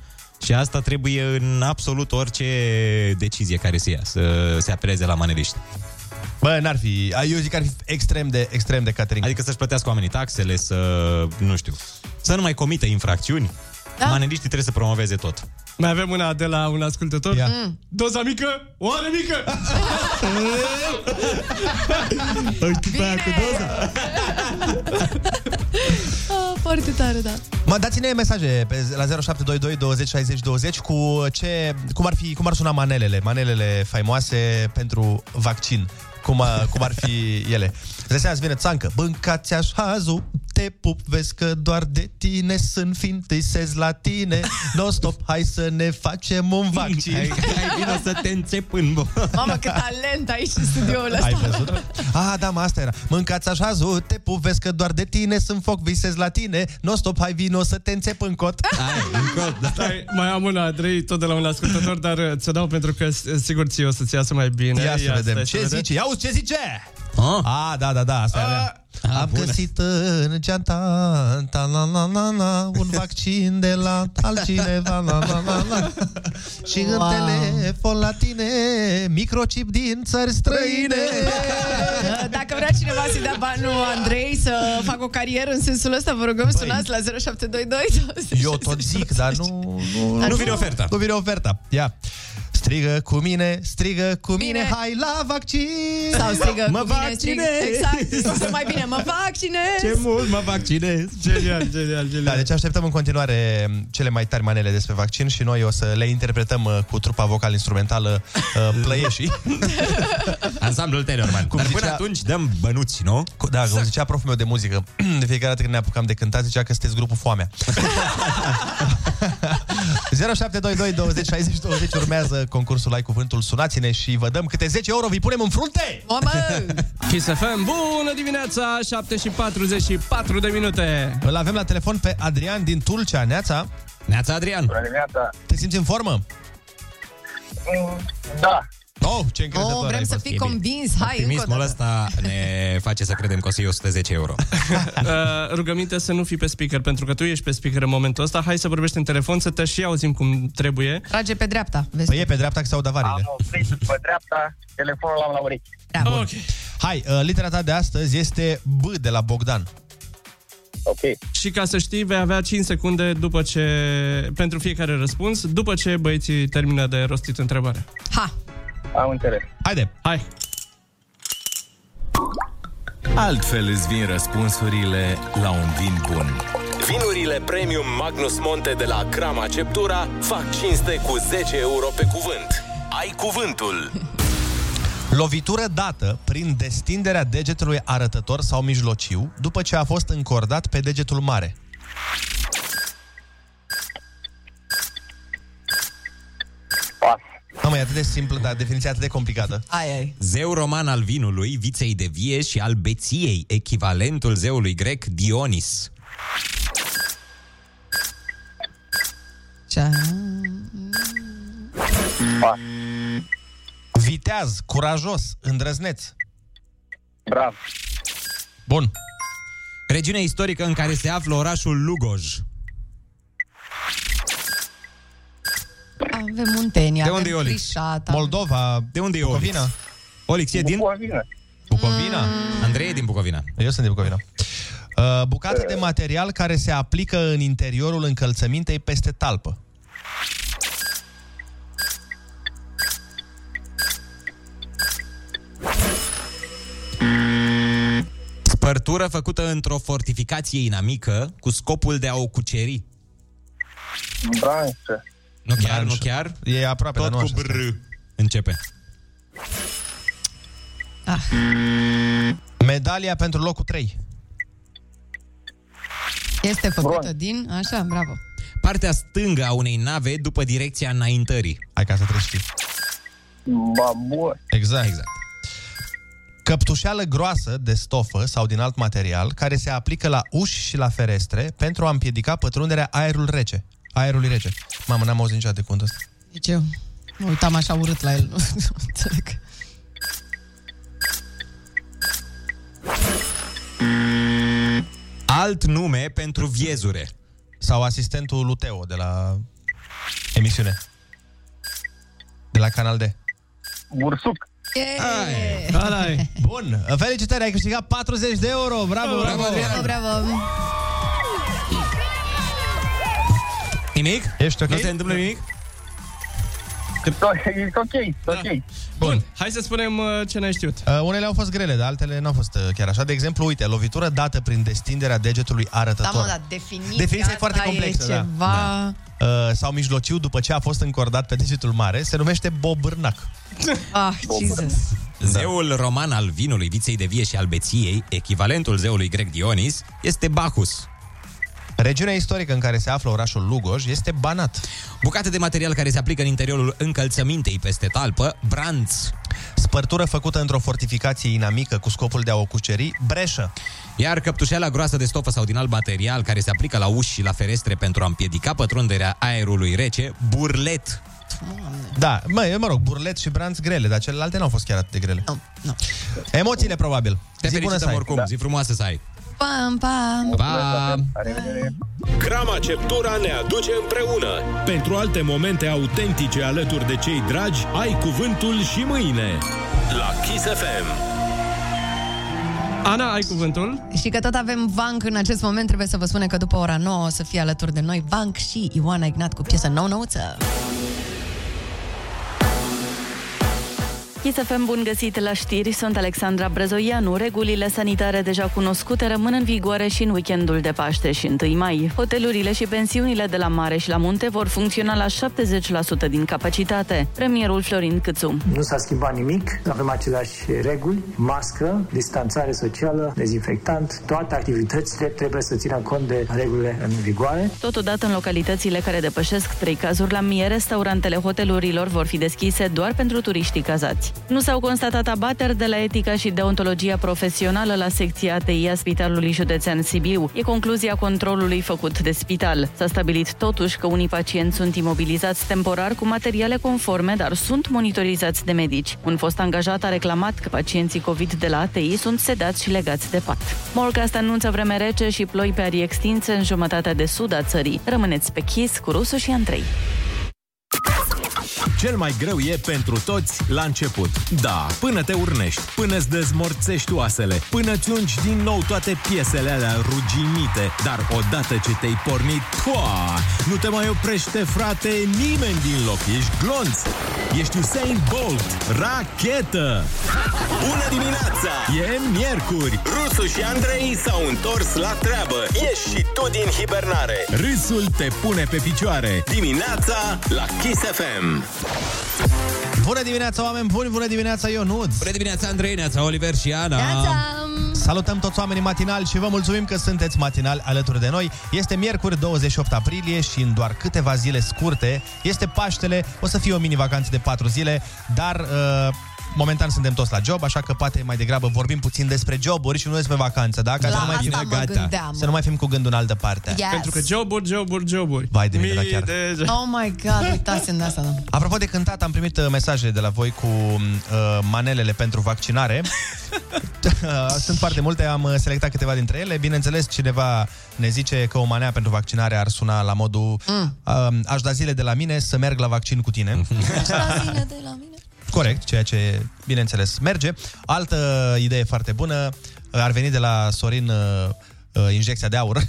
Și asta trebuie în absolut orice decizie care se ia, să se apeleze la maneliști. Bă, n-ar fi. Eu zic că ar fi extrem de, extrem de catering. Adică să-și plătească oamenii taxele, să, nu știu, să nu mai comite infracțiuni. Da. Maneliștii trebuie să promoveze tot. Mai avem una de la un ascultător. Yeah. Mm. Doza mică, oare mică? Uite pe aia cu doza. Oh, foarte tare, da. Mă, dați-ne mesaje pe, la zero șapte doi doi douăzeci șaizeci douăzeci cu ce, cum, ar fi, cum ar suna manelele, manelele faimoase pentru vaccin. Cum, a, cum ar fi ele. Zăsea, îți vine țancă. Bâncați așazu, te pup, vezi că doar de tine sunt fintesez la tine. No stop, hai să ne facem un vaccin. Hai, hai vino să te înțep în bă. Mamă, cât talent aici în studioul ăsta. Ai văzut? Ah, da, mă, asta era. Mâncați așazu, te pup, vezi că doar de tine sunt foc, visez la tine. No stop, hai vino să te înțep în cot. Hai, în cot, da. Stai, mai am una, Andrei, tot de la un ascultător, dar ți-o dau pentru că sigur ți-o să-ți iasă mai bine. Ia, ia să vedem. Ce să zici? Iau ce zice? Ah, ah da, da, da, asta avea. Ah, am bună. Găsit în geanta ta, la, la, la, la, un vaccin de la altcineva la, la, la, la. Și wow. În telefon la tine microchip din țări străine. Dacă vrea cineva să-i dea banul Andrei să facă o carieră în sensul ăsta, vă rugăm, băi, sunați la zero șapte doi doi. Eu tot zic, dar nu nu, dar nu vine oferta. Nu vine oferta. Ia. Strigă cu mine, strigă cu mine, mine, hai la vaccin! Sau strigă mă cu mine, strigă, exact, să mai bine, mă vaccinez! Ce mult mă vaccinez! Genial, genial, genial! Da, deci așteptăm în continuare cele mai tari manele despre vaccin și noi o să le interpretăm cu trupa vocal-instrumentală uh, Plăieșii. Ansamblul Teleorman. Dar zicea, până atunci dăm bănuți, nu? Cu, da, exact. Cum zicea proful meu de muzică, de fiecare dată când ne apucam de cântat, zicea că sunteți grupul Foamea. zero șapte doi doi douăzeci șaizeci douăzeci urmează concursul Ai Cuvântul, sunați-ne și vă dăm câte zece euro, vi punem în frunte! Mamă! Kiss F M, bună dimineața, șapte și patruzeci și patru de minute. Îl avem la telefon pe Adrian din Tulcea, neața. Neața, Adrian. Bună dimineața. Te simți în formă? Da. Oh, ce încredător! Oh, vrem să fii convins, hai, optimismul ăsta ne face să credem că o să iei o sută zece euro. uh, Rugăminte să nu fii pe speaker, pentru că tu ești pe speaker în momentul ăsta. Hai să vorbești în telefon, să te și auzim cum trebuie. Trage pe dreapta, vezi. Păi e pe dreapta, că s-aud avarile. Am oprit pe dreapta, telefonul l-am la urechi. Da, ok. Hai, uh, litera ta de astăzi este B de la Bogdan. Okay. Și ca să știi, vei avea cinci secunde după ce, pentru fiecare răspuns, după ce băieții termină de rostit întrebarea. Ha! Am înțeles. Haide, hai! Altfel îți vin răspunsurile la un vin bun. Vinurile Premium Magnus Monte de la Crama Ceptura fac cinste cu zece euro pe cuvânt. Ai cuvântul! Lovitură dată prin destinderea degetului arătător sau mijlociu după ce a fost încordat pe degetul mare. Mamă, e atât de simplu, dar definiția atât de complicată. Ai, ai. Zeu roman al vinului, viței de vie și al beției, echivalentul zeului grec Dionis. Ce-a... Viteaz, curajos, îndrăzneț. Bravo. Bun. Regiunea istorică în care se află orașul Lugoj. Avem Muntenia, de unde avem Olix? Frișata. Moldova. De unde e Bucovina? Olix? Olix e din? Bucovina. Bucovina? Mm. Andrei e din Bucovina. Eu sunt din Bucovina. Uh, bucată uh. de material care se aplică în interiorul încălțămintei peste talpă. Mm. Spărtură făcută într-o fortificație inamică cu scopul de a o cuceri. Branșă. Nu chiar, nu chiar. E aproape, tot dar nu așa. Tot cu brr. Începe. Ah. Medalia pentru locul trei. Este făcută Bun. din... Așa, bravo. Partea stângă a unei nave după direcția înaintării. Hai ca să trebuie știi. Babur. Exact. exact. Căptușeală groasă de stofă sau din alt material care se aplică la uși și la ferestre pentru a împiedica pătrunderea aerului rece. Aerului rece. Mamă, n-am auzit niciodată de cuvântul ăsta. Nici eu. Mă uitam așa urât la el. Nu înțeleg. Alt nume pentru viezure. Sau asistentul lui Teo de la emisiune. De la Canal D. Bursuc. Ai, bun, felicitări, ai câștigat patruzeci de euro. Bravo, bravo, bravo, bravo. Nimic? Ești ok? Nu se întâmplă nimic? E ok, ok. Bun, hai să spunem ce n-ai știut. uh, Unele au fost grele, dar altele n-au fost chiar așa. De exemplu, uite, lovitură dată prin destinderea degetului arătător. Da, mă, dar definiția, definiția e foarte complexă, e ceva... da. Da. Uh, Sau mijlociu după ce a fost încordat pe degetul mare. Se numește bobârnac. Ah, Jesus. Da. Zeul roman al vinului, viței de vie și al beției, echivalentul zeului grec Dionis, este Bacchus. Regiunea istorică în care se află orașul Lugoj este Banat. Bucată de material care se aplică în interiorul încălțămintei peste talpă, branț. Spărtură făcută într-o fortificație inamică cu scopul de a o cuceri, breșă. Iar căptușeala groasă de stofă sau din alt material care se aplică la uși și la ferestre pentru a împiedica pătrunderea aerului rece, burlet. Da, mă, mă rog, burlet și branț grele, dar celelalte n-au fost chiar atât de grele. No, no. Emoțiile, probabil. Te felicităm oricum, da. Zi frumoasă să ai. Pam, pam, pam. Crama Ceptura ne aduce împreună. Pentru alte momente autentice alături de cei dragi, ai cuvântul și mâine la Kiss F M. Ana, ai cuvântul? Și că tot avem Vunk în acest moment, trebuie să vă spune că după ora nouă o să fie alături de noi Vunk și Ioana Ignat cu piesă nou-nouță. Kiss F M, bun găsit la știri, sunt Alexandra Brezoianu. Regulile sanitare deja cunoscute rămân în vigoare și în weekendul de Paște și întâi mai. Hotelurile și pensiunile de la mare și la munte vor funcționa la șaptezeci la sută din capacitate. Premierul Florin Cîțu. Nu s-a schimbat nimic, avem aceleași reguli, mască, distanțare socială, dezinfectant, toate activitățile trebuie să țină cont de regulile în vigoare. Totodată, în localitățile care depășesc trei cazuri la mie, restaurantele hotelurilor vor fi deschise doar pentru turiștii cazați. Nu s-au constatat abateri de la etica și deontologia profesională la secția A T I a Spitalului Județean Sibiu. E concluzia controlului făcut de spital. S-a stabilit totuși că unii pacienți sunt imobilizați temporar cu materiale conforme, dar sunt monitorizați de medici. Un fost angajat a reclamat că pacienții COVID de la A T I sunt sedați și legați de pat. Morcast anunță vreme rece și ploi pe arii extinse în jumătatea de sud a țării. Rămâneți pe Kiss cu Rusu și Andrei. Cel mai greu e pentru toți la început. Da, până te urnești, până-ți dezmorțești oasele, până-ți ungi din nou toate piesele alea ruginite. Dar odată ce te-ai pornit, pua, nu te mai oprește, frate, nimeni din loc. Ești glonț, ești Usain Bolt, rachetă. Bună dimineața! E miercuri. Rusu și Andrei s-au întors la treabă. Ești și tu din hibernare. Râsul te pune pe picioare. Dimineața la Kiss F M. Bună dimineața, oameni buni! Bună dimineața, Ionuț! Bună dimineața, Andrei, neața, Oliver și Ana! Neața! Salutăm toți oamenii matinali și vă mulțumim că sunteți matinali alături de noi. Este miercuri, douăzeci și opt aprilie, și în doar câteva zile scurte este Paștele. O să fie o mini-vacanță de patru zile, dar... Uh... momentan suntem toți la job, așa că poate mai degrabă vorbim puțin despre joburi și nu despre vacanță, da? Ca să nu mai fim gata. Să nu mai fim cu gândul în altă parte. Yes. Pentru că joburi, joburi, joburi. Vai de mine, da, chiar. De... Oh my God, uitați în asta. Da. Apropo de cântat, am primit mesaje de la voi cu uh, manelele pentru vaccinare. Sunt foarte multe, am selectat câteva dintre ele. Bineînțeles, cineva ne zice că o manea pentru vaccinare ar suna la modul mm. uh, aș da zile de la mine să merg la vaccin cu tine. Aș da zile de la mine. Corect, ceea ce, bineînțeles, merge. Altă idee foarte bună ar veni de la Sorin, uh, injecția de aur,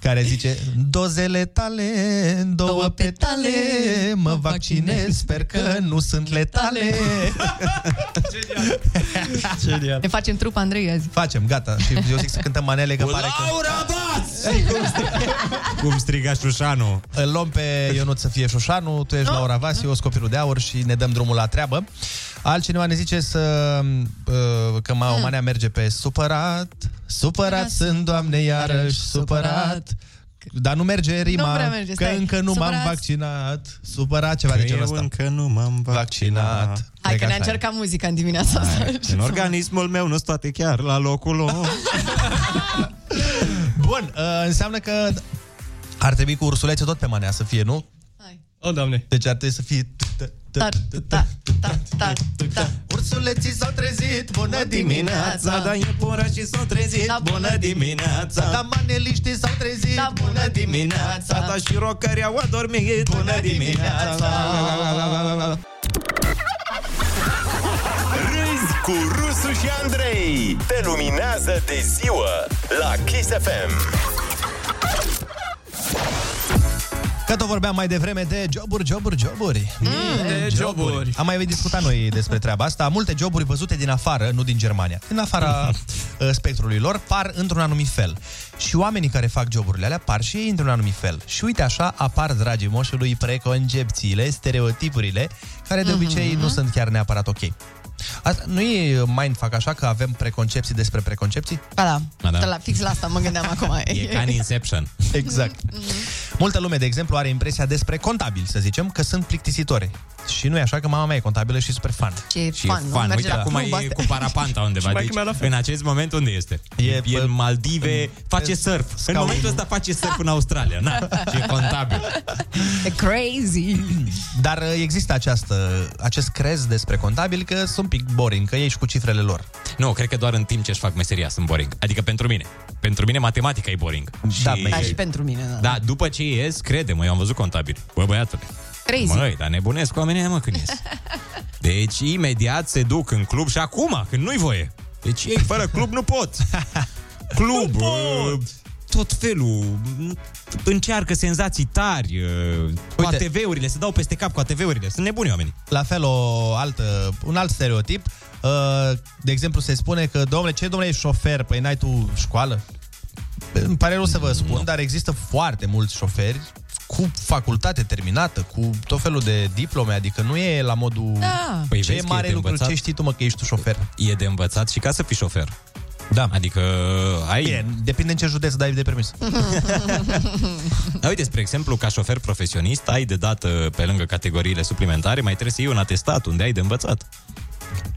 care zice: dozele tale, două, două petale, petale, mă vaccinez, sper că nu sunt letale. Genial. Genial. Ne facem trupa, Andrei, azi. Facem, gata. Și eu zic să cântăm manele, că Ulaura pare că... Laura Vas! Cum striga, cum striga Șușanu. Îl luăm pe Ionut să fie Șușanu, tu ești no? Laura Vas, eu sunt copilul de aur și ne dăm drumul la treabă. Altcineva ne zice să, că ma, o manea merge pe supărat, supărat sunt, Doamne, iarăși supărat. Dar nu merge rima, nu prea merge, că încă nu supărat. M-am vaccinat. Supărat, ceva că de genul ăsta. Încă nu m-am vaccinat. vaccinat. Hai că ne-a încercat muzica în dimineața asta. În organismul meu nu state chiar la locul lor. Bun, înseamnă că ar trebui cu ursulețe tot pe manea să fie, nu? O, Doamne. Deci ar trebui să fie... Ursuleții s-au trezit, bună dimineața. Da, iepurașii s-au trezit, bună dimineața. Da, maneliștii s-au trezit, bună dimineața. Da, și rocării au adormit, bună dimineața. și te luminează de ziua la Kiss F M. Că tot vorbeam mai devreme de joburi, joburi, joburi. Mm, de joburi. joburi. Am mai discutat noi despre treaba asta. Multe joburi văzute din afară, nu din Germania, din afara spectrului lor, par într-un anumit fel. Și oamenii care fac joburile alea par și ei într-un anumit fel. Și uite așa apar, dragii moșului, preconcepțiile, stereotipurile, care de obicei mm-hmm. nu sunt chiar neapărat ok. Asta nu e mindfuck așa că avem preconcepții despre preconcepții? Ba da, ba da. La fix la asta mă gândeam acum. E ca în Inception. Exact. Mm-hmm. Multă lume, de exemplu, are impresia despre contabili, să zicem, că sunt plictisitori. Și nu e așa, că mama mea e contabilă și super fan. Și e fan, nu? Fan. Uite, acum e cu parapanta undeva. Deci, în acest moment unde este? E, e în Maldive, în, face surf. În momentul ăsta face surf în Australia. Na, și e contabil. Crazy. Dar există această, acest crez despre contabil că sunt un pic boring, că ești cu cifrele lor. Nu, cred că doar în timp ce își fac meseria sunt boring. Adică pentru mine. Pentru mine matematica e boring. Da, și, da, și pentru mine. Da, da după ce ies, crede-mă, eu am văzut contabili. Bă, băiatule. Crazy. Măi, dar nebunesc oamenii, mă, când ies. Deci, imediat se duc în club și acum, când nu-i voie. Deci ei, fără club, nu pot. Club, nu pot. Tot felul. Încearcă senzații tari. Cu A T V-urile, se dau peste cap cu A T V-urile. Sunt nebuni oamenii. La fel, o altă, un alt stereotip. De exemplu, se spune că, domnule, ce domnule ești șofer? Păi n-ai tu școală? Îmi pare rău să vă spun, no. dar există foarte mulți șoferi cu facultate terminată, cu tot felul de diplome, adică nu e la modul da. Păi ce vezi, mare lucru, ce știi tu, mă, că ești tu șofer. E de învățat și ca să fii șofer. Da. Adică ai... Bine, depinde în ce județ dai de permis. Uite, spre exemplu, ca șofer profesionist, ai de dat, pe lângă categoriile suplimentare, mai trebuie să iei un atestat unde ai de învățat.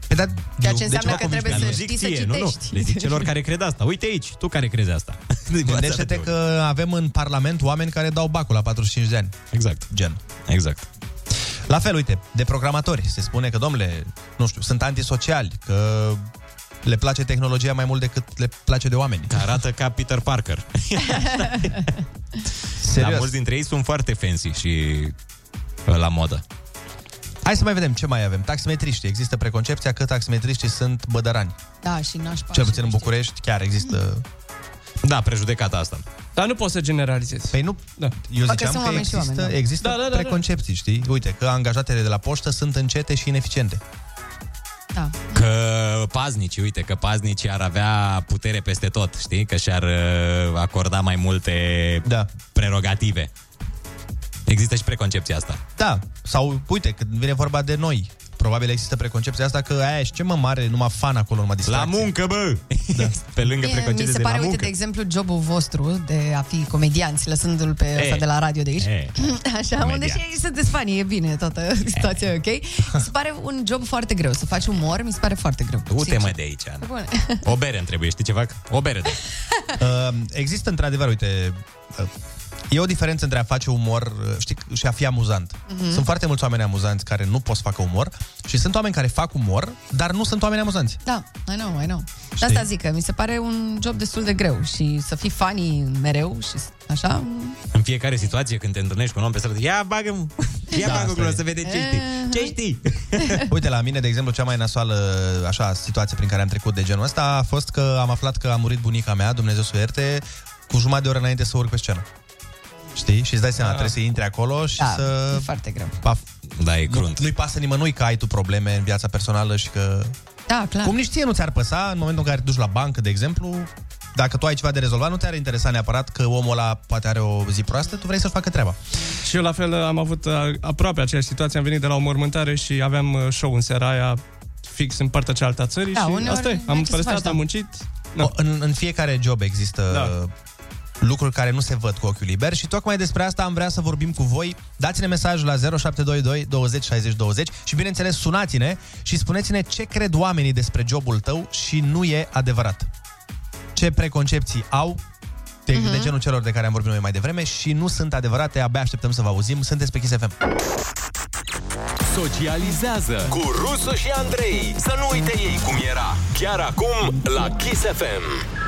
Păi, dar, ceea ce înseamnă că trebuie să știi să citești. Nu, nu. Le zic celor care cred asta. Uite aici, tu care crezi asta. Gândește-te că avem în Parlament oameni care dau bacul la patruzeci și cinci de ani. Exact. Gen. Exact. La fel, uite, de programatori. Se spune că, domnule, nu știu, sunt antisociali, că le place tehnologia mai mult decât le place de oameni. Arată ca Peter Parker. Serios. Dar mulți dintre ei sunt foarte fancy și la modă. Hai să mai vedem ce mai avem. Taximetriști. Există preconcepția că taximetriștii sunt bădărani. Da, și nașpa. Cel puțin în București chiar există... Da, prejudecata asta. Dar nu poți să generalizezi. Păi nu. Da. Eu Fac ziceam că, că există, oameni, da. există da, da, da, preconcepții, știi? Uite, că angajatele de la poștă sunt încete și ineficiente. Da. Că paznicii, uite, că paznicii ar avea putere peste tot, știi? Că și-ar acorda mai multe da. prerogative. Există și preconcepția asta. Da, sau uite, când vine vorba de noi, probabil există preconcepția asta că aia și ce mă mare, numai fan acolo, numai distracție. La muncă, bă! Da. Pe lângă preconcepția de la muncă. Mi se pare, uite, de exemplu, jobul vostru de a fi comedianți, lăsându-l pe ăsta de la radio de aici. E. Așa, Comedian. Unde și sunteți fanii, e bine toată situația, ok? Mi se pare un job foarte greu, să faci umor, mi se pare foarte greu. Du-te, mă, de aici, Ana. Bun. O bere îmi trebuie, știi ce fac? O bere. uh, există, într-adevăr, uite... Uh, E o diferență între a face umor, știi, și a fi amuzant. Mm-hmm. Sunt foarte mulți oameni amuzanți care nu pot să facă umor și sunt oameni care fac umor, dar nu sunt oameni amuzanți. Da, I know, I know. De asta zic că mi se pare un job destul de greu și să fii funny mereu și așa. În fiecare situație când te întâlnești cu un om pe stradă, ia bagă-mă, ia da, bagă-mă acolo să vede ce știi. Ce știi? Uite, la mine, de exemplu, cea mai nasoală așa, situație prin care am trecut de genul ăsta a fost că am aflat că a murit bunica mea, Dumnezeu să o ierte, cu jumătate de oră înainte să urc pe scenă. Știi? Și îți dai seama, da. Trebuie să intri acolo și da, să... e foarte greu. Pa... Da, e grunt. Nu, nu-i pasă nimănui că ai tu probleme în viața personală și că... Da, clar. Cum nici ție nu ți-ar păsa în momentul în care duci la bancă, de exemplu, dacă tu ai ceva de rezolvat, nu te-ar interesa neapărat că omul ăla poate are o zi proastă, tu vrei să-și facă treaba. Și eu la fel am avut aproape aceeași situație, am venit de la o mormântare și aveam show în seara aia fix în partea cealaltă a țării da, și asta e, am prestat, am muncit. Da. O, în, în fiecare job există... Da. Lucruri care nu se văd cu ochiul liber și tocmai despre asta am vrea să vorbim cu voi. Dați-ne mesajul la zero șapte doi doi douăzeci șaizeci douăzeci și bineînțeles sunați-ne și spuneți-ne ce cred oamenii despre jobul tău și nu e adevărat. Ce preconcepții au de, uh-huh. de genul celor de care am vorbit noi mai devreme și nu sunt adevărate, abia așteptăm să vă auzim. Sunteți pe Kiss F M. Socializează cu Rusu și Andrei. Să nu uite ei cum era. Chiar acum la Kiss F M.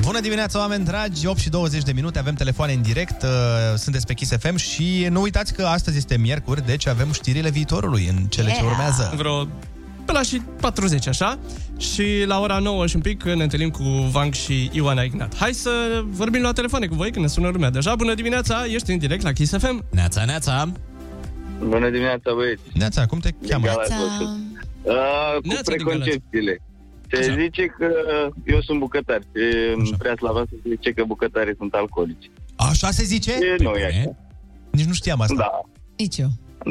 Bună dimineața, oameni dragi! opt și douăzeci de minute, avem telefoane în direct, uh, sunteți pe Kiss F M și nu uitați că astăzi este miercuri, deci avem știrile viitorului în cele yeah. ce urmează. Vreo pe la și patruzeci, așa, și la ora nouă și un pic ne întâlnim cu Vunk și Ioana Ignat. Hai să vorbim la telefoane cu voi, că ne sună lumea deja. Bună dimineața, ești în direct la Kiss F M. Neața, neața. Bună dimineața, băieți. Neața, cum te cheamă? Neața. Uh, cu neața preconcepțiile. Se așa zice că eu sunt bucătar. În Preaslava se zice că bucătarii sunt alcoolici. Așa se zice? E, nu, e. Nici nu știam asta. Da. Nici eu.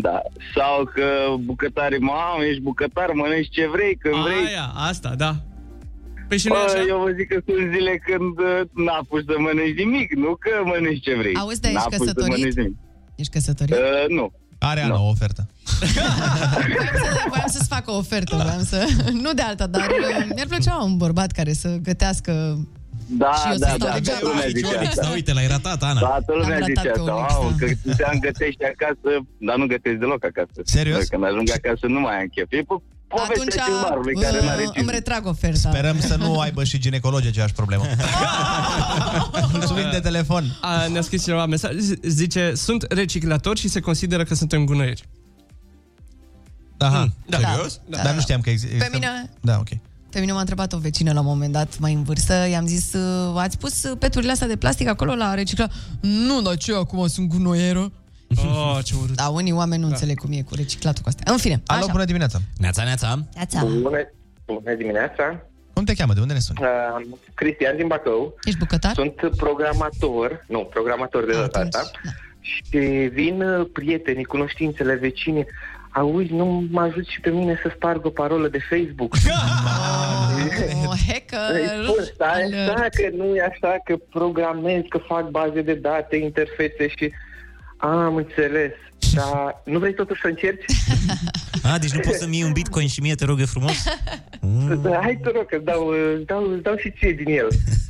Da. Sau că bucătarii, mamă, ești bucătar, mănânci ce vrei, când aia, vrei. Aia, asta, da. Păi și noi așa? Eu vă zic că sunt zile când n-apuci să mănânci nimic, nu că mănânci ce vrei. Auzi, dar ești căsătorit? Ești căsătorit? Uh, nu. Are Ana o ofertă. Voiam să-ți fac o ofertă, voiam să... Nu de alta, dar mi-ar plăcea un bărbat care să gătească. Da, și eu da, să stau da, degeaba. Lumea zice asta. Da, uite, l-ai ratat, Ana. Toată lumea zice asta. Wow, că Cristian gătește acasă, dar nu gătești deloc acasă. Serios? Când ajung acasă nu mai am chef. E atunci care uh, îmi retrag oferta. Sperăm să nu aibă și ginecologi aceeași problemă. Mulțumim de telefon. A, ne-a scris cineva mesaj. Zice, sunt reciclator și se consideră că suntem gunoieri. Aha, mm, da, serios? Da, da. Dar nu știam că există. Pe mine? Da, ok. Pe mine m-a întrebat o vecină la un moment dat, mai în vârstă, i-am zis, ați pus peturile astea de plastic acolo la reciclat? Nu, dar ce, acum sunt gunoieră? Oh, ce urât. Da, unii oameni nu da. înțeleg cum e cu reciclatul cu astea. În fine, alo, așa. Bună dimineața. Neața, neața. Neața. Bună, bună dimineața. Cum te cheamă? De unde ne suni? Uh, Cristian din Bacău. Ești bucătar? Sunt programator, nu, programator de data asta. Da. Și vin prietenii, cunoștințele, vecini. Auzi, nu mă ajut și pe mine să sparg o parolă de Facebook. O hacker! Stai, stai, că nu e așa, că programez, că fac baze de date, interfețe și... Am înțeles, dar nu vrei totuși să încerci? A, deci nu poți să-mi iei un bitcoin și mie, te rog, e frumos? Mm. Da, hai, te rog, că îți dau, dau, dau și ție din el.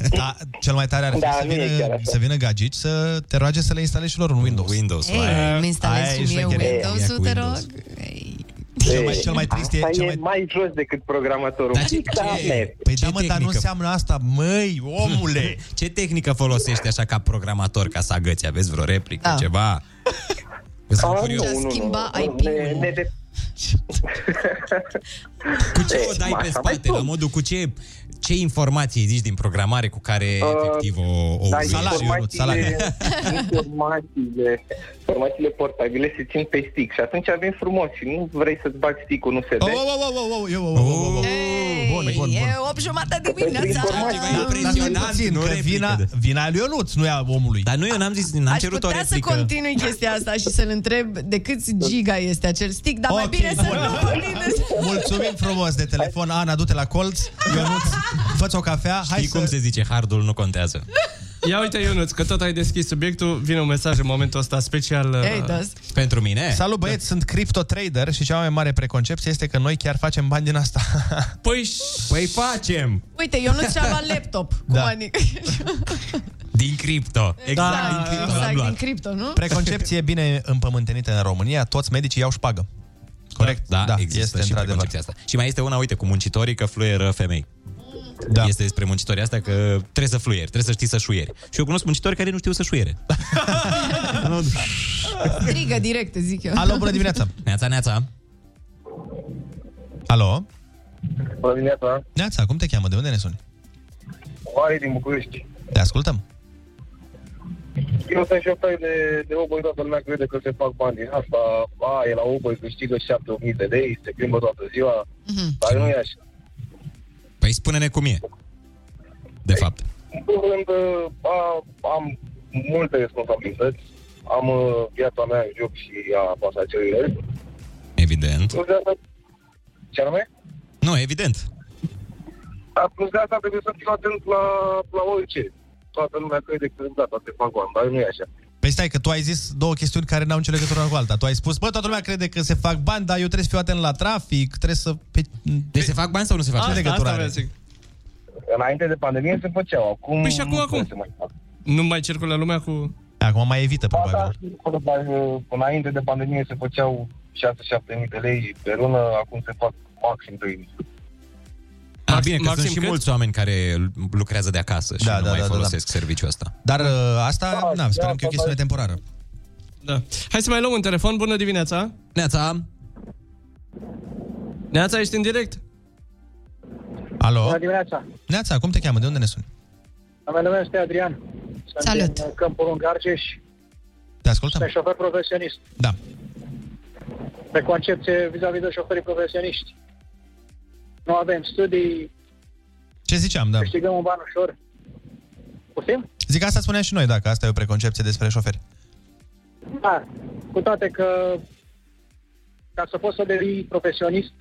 Da, cel mai tare ar fi da, să, vină, să vină gagici să te roage să le instalezi și lor un Windows. Windows. Ei, îmi instalezi și mie Windows-ul, te rog. Cel mai, cel mai trist asta e... Cel mai... e mai jos decât programatorul. Dar ce, da, ce, păi ce da, mă, dar nu înseamnă asta, măi, omule! Ce tehnică folosești așa ca programator ca să agăți? Aveți vreo replică, da. ceva? A, nu, nu, schimba nu, nu, ne, ne de... Cu ce o dai pe spate? La modul cu ce... Ce informații zici din programare cu care uh, efectiv o, o da, informațiile, informațiile, informațiile portabile se țin pe stick și atunci avem frumos și nu vrei să-ți bagi stick-ul, nu se vede. E opt jumătate de dimineața. Impresionant. Vina lui Ionuț, nu e a omului. Dar nu, eu n-am zis, n-am cerut o replică. Aș putea să continui chestia asta și să-l întreb de câți giga este acel stick, dar mai bine să nu vorbim. Mulțumim frumos de telefon, Ana, du-te la colț, Ionuț. Fă-ți o cafea, hai. Știi cum se zice, hardul nu contează. Ia uite, Ionuț, că tot ai deschis subiectul. Vine un mesaj în momentul ăsta special hey, pentru mine. Salut băieți, sunt crypto trader și cea mai mare preconcepție este că noi chiar facem bani din asta. Păi, păi facem. Uite, Ionuț și-a luat laptop da. Cum din cripto. Exact, da, din cripto, exact din cripto, nu? Preconcepție bine împământenită în România. Toți medicii iau șpagă. Corect, da, da, există este și preconcepția asta. Și mai este una, uite, cu muncitorii că fluieră femei. Da. Este despre muncitorii astea că trebuie să fluieri, trebuie să știi să șuieri. Și eu cunosc muncitori care nu știu să șuiere. Strigă direct, zic eu. Alo, bună dimineața. Neața, neața. Alo. Bună dimineața. Neața, cum te cheamă? De unde ne suni? Mari din București. Te ascultăm. Eu sunt șofer de, de Uber, toată lumea crede că se fac bani din asta. A, e la Uber, câștigă șapte mii de lei, se plimbă toată ziua, mm-hmm. dar nu e așa. Păi spune-ne cum e, de păi, fapt. În primul rând, a, am multe responsabilități. Am viața mea în joc și a pasagerilor. Evident. Ce anume? Nu, evident. Dar plus de asta trebuie să fiu atent la, la orice. Toată lumea crede că da, toate fac bani, dar nu e așa. Păi stai, că tu ai zis două chestiuni care n-au nicio legătură cu alta. Tu ai spus, bă, toată lumea crede că se fac bani, dar eu trebuie să fiu atent la trafic, trebuie să... Pe... Deci se fac bani sau nu se fac bani? Ce legătură are? Înainte de pandemie se făceau, acum... Păi și acum, nu acum? Mai nu mai circulă lumea cu... Acum mai evită, da, probabil. Da, înainte de pandemie se făceau șase șapte mii de lei pe lună, acum se fac maxim trei mii. Dar bine, că maxim sunt și cât? Mulți oameni care lucrează de acasă și da, nu da, mai da, folosesc da, da. serviciul ăsta. Dar uh, asta, da, na, sperăm da, că e o chestiune da. temporară. Da. Hai să mai luăm un telefon. Bună dimineața! Neața! Neața, ești în direct? Alo? Bună dimineața. Neața, cum te cheamă? De unde ne suni? Mă numesc Adrian. Salut. Sunt în Câmpul Lung, Argeș. Te ascultăm. Sunt șofer profesionist. Da. Pe concepție vis-a-vis de șoferii profesioniști. Nu avem studii. Ce ziceam, da. Câștigăm un ban ușor. Putem? Zic, asta spuneam și noi, dacă asta e o preconcepție despre șoferi. Da, cu toate că ca să poți să devii profesionist,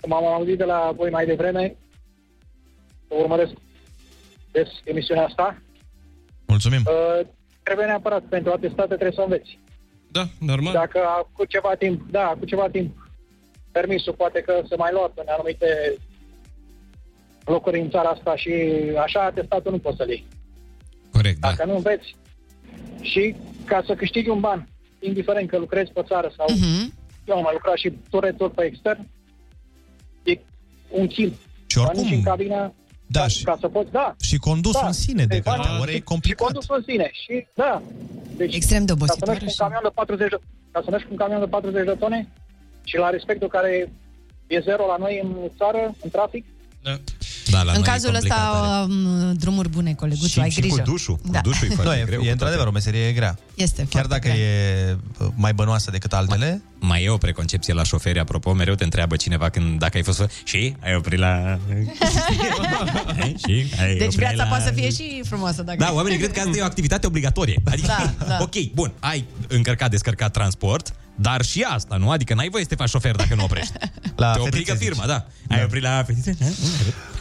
cum am auzit de la voi mai devreme, urmăresc des emisiunea asta. Mulțumim. Uh, trebuie neapărat, pentru atestate trebuie să înveți. Da, normal. Dacă cu ceva timp, da, cu ceva timp, permisul poate că se mai lua în anumite locuri în țara asta și așa atestatul nu poți să-l iei. Corect, dacă da. Nu înveți. Și ca să câștigi un ban, indiferent că lucrezi pe țară sau... Uh-huh. Eu am mai lucrat și tur-retur pe extern, e un timp. Și oricum... În cabina, da, ca, și, ca să poți, da. Și condusul da, în sine, de câteva ore e complicat. Și condusul în sine, și da. Deci, extrem de obositoare. Ca să mergi cu un camion de patruzeci de tone și la respectul care e zero la noi în țară, în trafic... Da. Da, în cazul ăsta, um, drumuri bune, coleguțul, și, ai grijă. Și cu dușul, cu da. dușul e foarte no, greu. E, e într-adevăr o meserie grea. Este chiar dacă grea. E mai bănoasă decât altele. Mai, mai e o preconcepție la șoferi, apropo, mereu te întreabă cineva când, dacă ai fost... Și? Ai oprit la... și? Ai deci viața la... poate să fie și frumoasă. Dacă da, oamenii cred că asta e o activitate obligatorie. Adică, da, da. Ok, bun, ai încărcat, descărcat transport... Dar și asta, nu? Adică n-ai voie să te faci șofer dacă nu oprești. La te oprigă firma, da. da. Ai oprit la fetițe?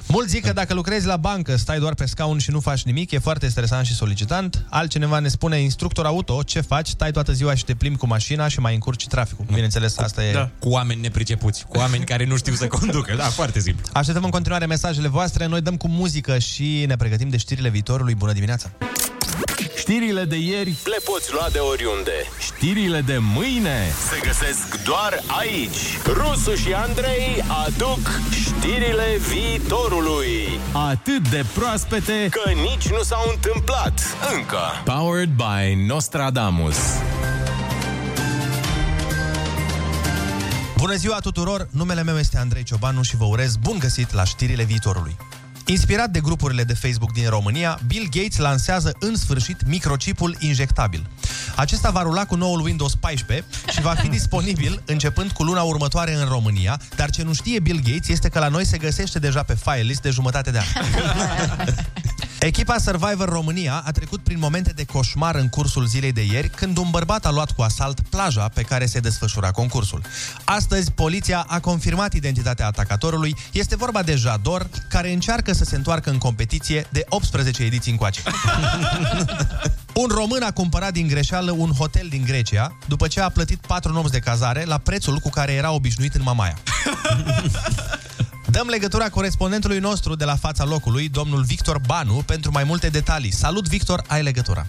Mulți zic că dacă lucrezi la bancă, stai doar pe scaun și nu faci nimic, e foarte stresant și solicitant. Altcineva ne spune, instructor auto, ce faci? Stai toată ziua și te plimbi cu mașina și mai încurci traficul. Bineînțeles, asta e... Da. Cu oameni nepricepuți, cu oameni care nu știu să conducă. Da, foarte simplu. Așteptăm în continuare mesajele voastre, noi dăm cu muzică și ne pregătim de știrile viitorului. Bună dimineața! Știrile de ieri le poți lua de oriunde. Știrile de mâine se găsesc doar aici. Rusu și Andrei aduc știrile viitorului. Atât de proaspete că nici nu s-au întâmplat încă. Powered by Nostradamus. Bună ziua tuturor, numele meu este Andrei Ciobanu și vă urez bun găsit la știrile viitorului. Inspirat de grupurile de Facebook din România, Bill Gates lansează în sfârșit microchipul injectabil. Acesta va rula cu noul Windows paisprezece și va fi disponibil începând cu luna următoare în România, dar ce nu știe Bill Gates este că la noi se găsește deja pe file list de jumătate de an. Echipa Survivor România a trecut prin momente de coșmar în cursul zilei de ieri, când un bărbat a luat cu asalt plaja pe care se desfășura concursul. Astăzi, poliția a confirmat identitatea atacatorului. Este vorba de Jador, care încearcă să se întoarcă în competiție de optsprezece ediții încoace. Un român a cumpărat din greșeală un hotel din Grecia, după ce a plătit patru nopți de cazare la prețul cu care era obișnuit în Mamaia. Dăm legătura corespondentului nostru de la fața locului, domnul Victor Banu, pentru mai multe detalii. Salut, Victor, ai legătura.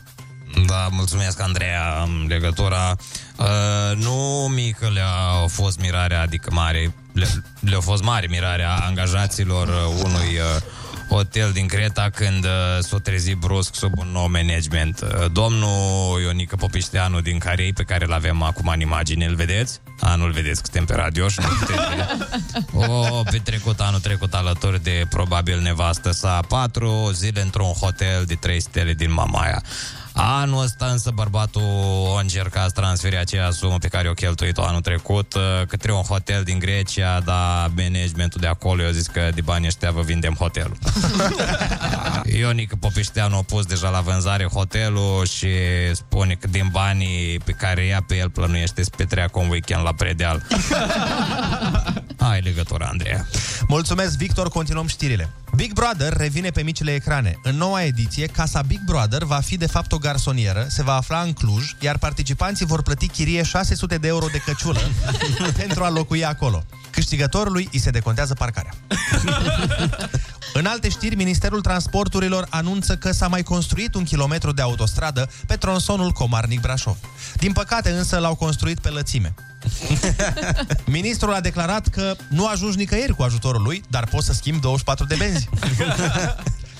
Da, mulțumesc, Andreea, am legătura. Uh, nu mică le-a fost mirarea, adică mare, le, le-a fost mare mirarea angajaților uh, unui... Uh, hotel din Creta când uh, s-o trezi brusc sub un nou management. Uh, domnul Ionică Popișteanu din Carei, pe care l-avem acum în imagine, îl vedeți? A, nu-l vedeți, că suntem pe radio și nu puteți vedea. O, petrecut anul trecut alături de probabil nevastă sa patru zile într-un hotel de trei stele din Mamaia. Anul ăsta însă bărbatul a încercat să transfere aceea sumă pe care o cheltuit-o anul trecut către un hotel din Grecia, dar managementul de acolo i-a zis că de bani ăștia vă vindem hotelul. Ionică Popișteanu a pus deja la vânzare hotelul și spune că din banii pe care ia pe el plănuiește să petreacă un weekend la Predeal. Ai legătura, Andreea. Mulțumesc, Victor, continuăm știrile. Big Brother revine pe micile ecrane. În noua ediție, casa Big Brother va fi de fapt o garsonieră, se va afla în Cluj, iar participanții vor plăti chirie șase sute de euro de căciulă pentru a locui acolo. Câștigătorului îi se decontează parcarea. În alte știri, Ministerul Transporturilor anunță că s-a mai construit un kilometru de autostradă pe tronsonul Comarnic-Brașov. Din păcate însă l-au construit pe lățime. Ministrul a declarat că nu ajungi nicăieri cu ajutorul lui, dar poți să schimbi douăzeci și patru de benzi.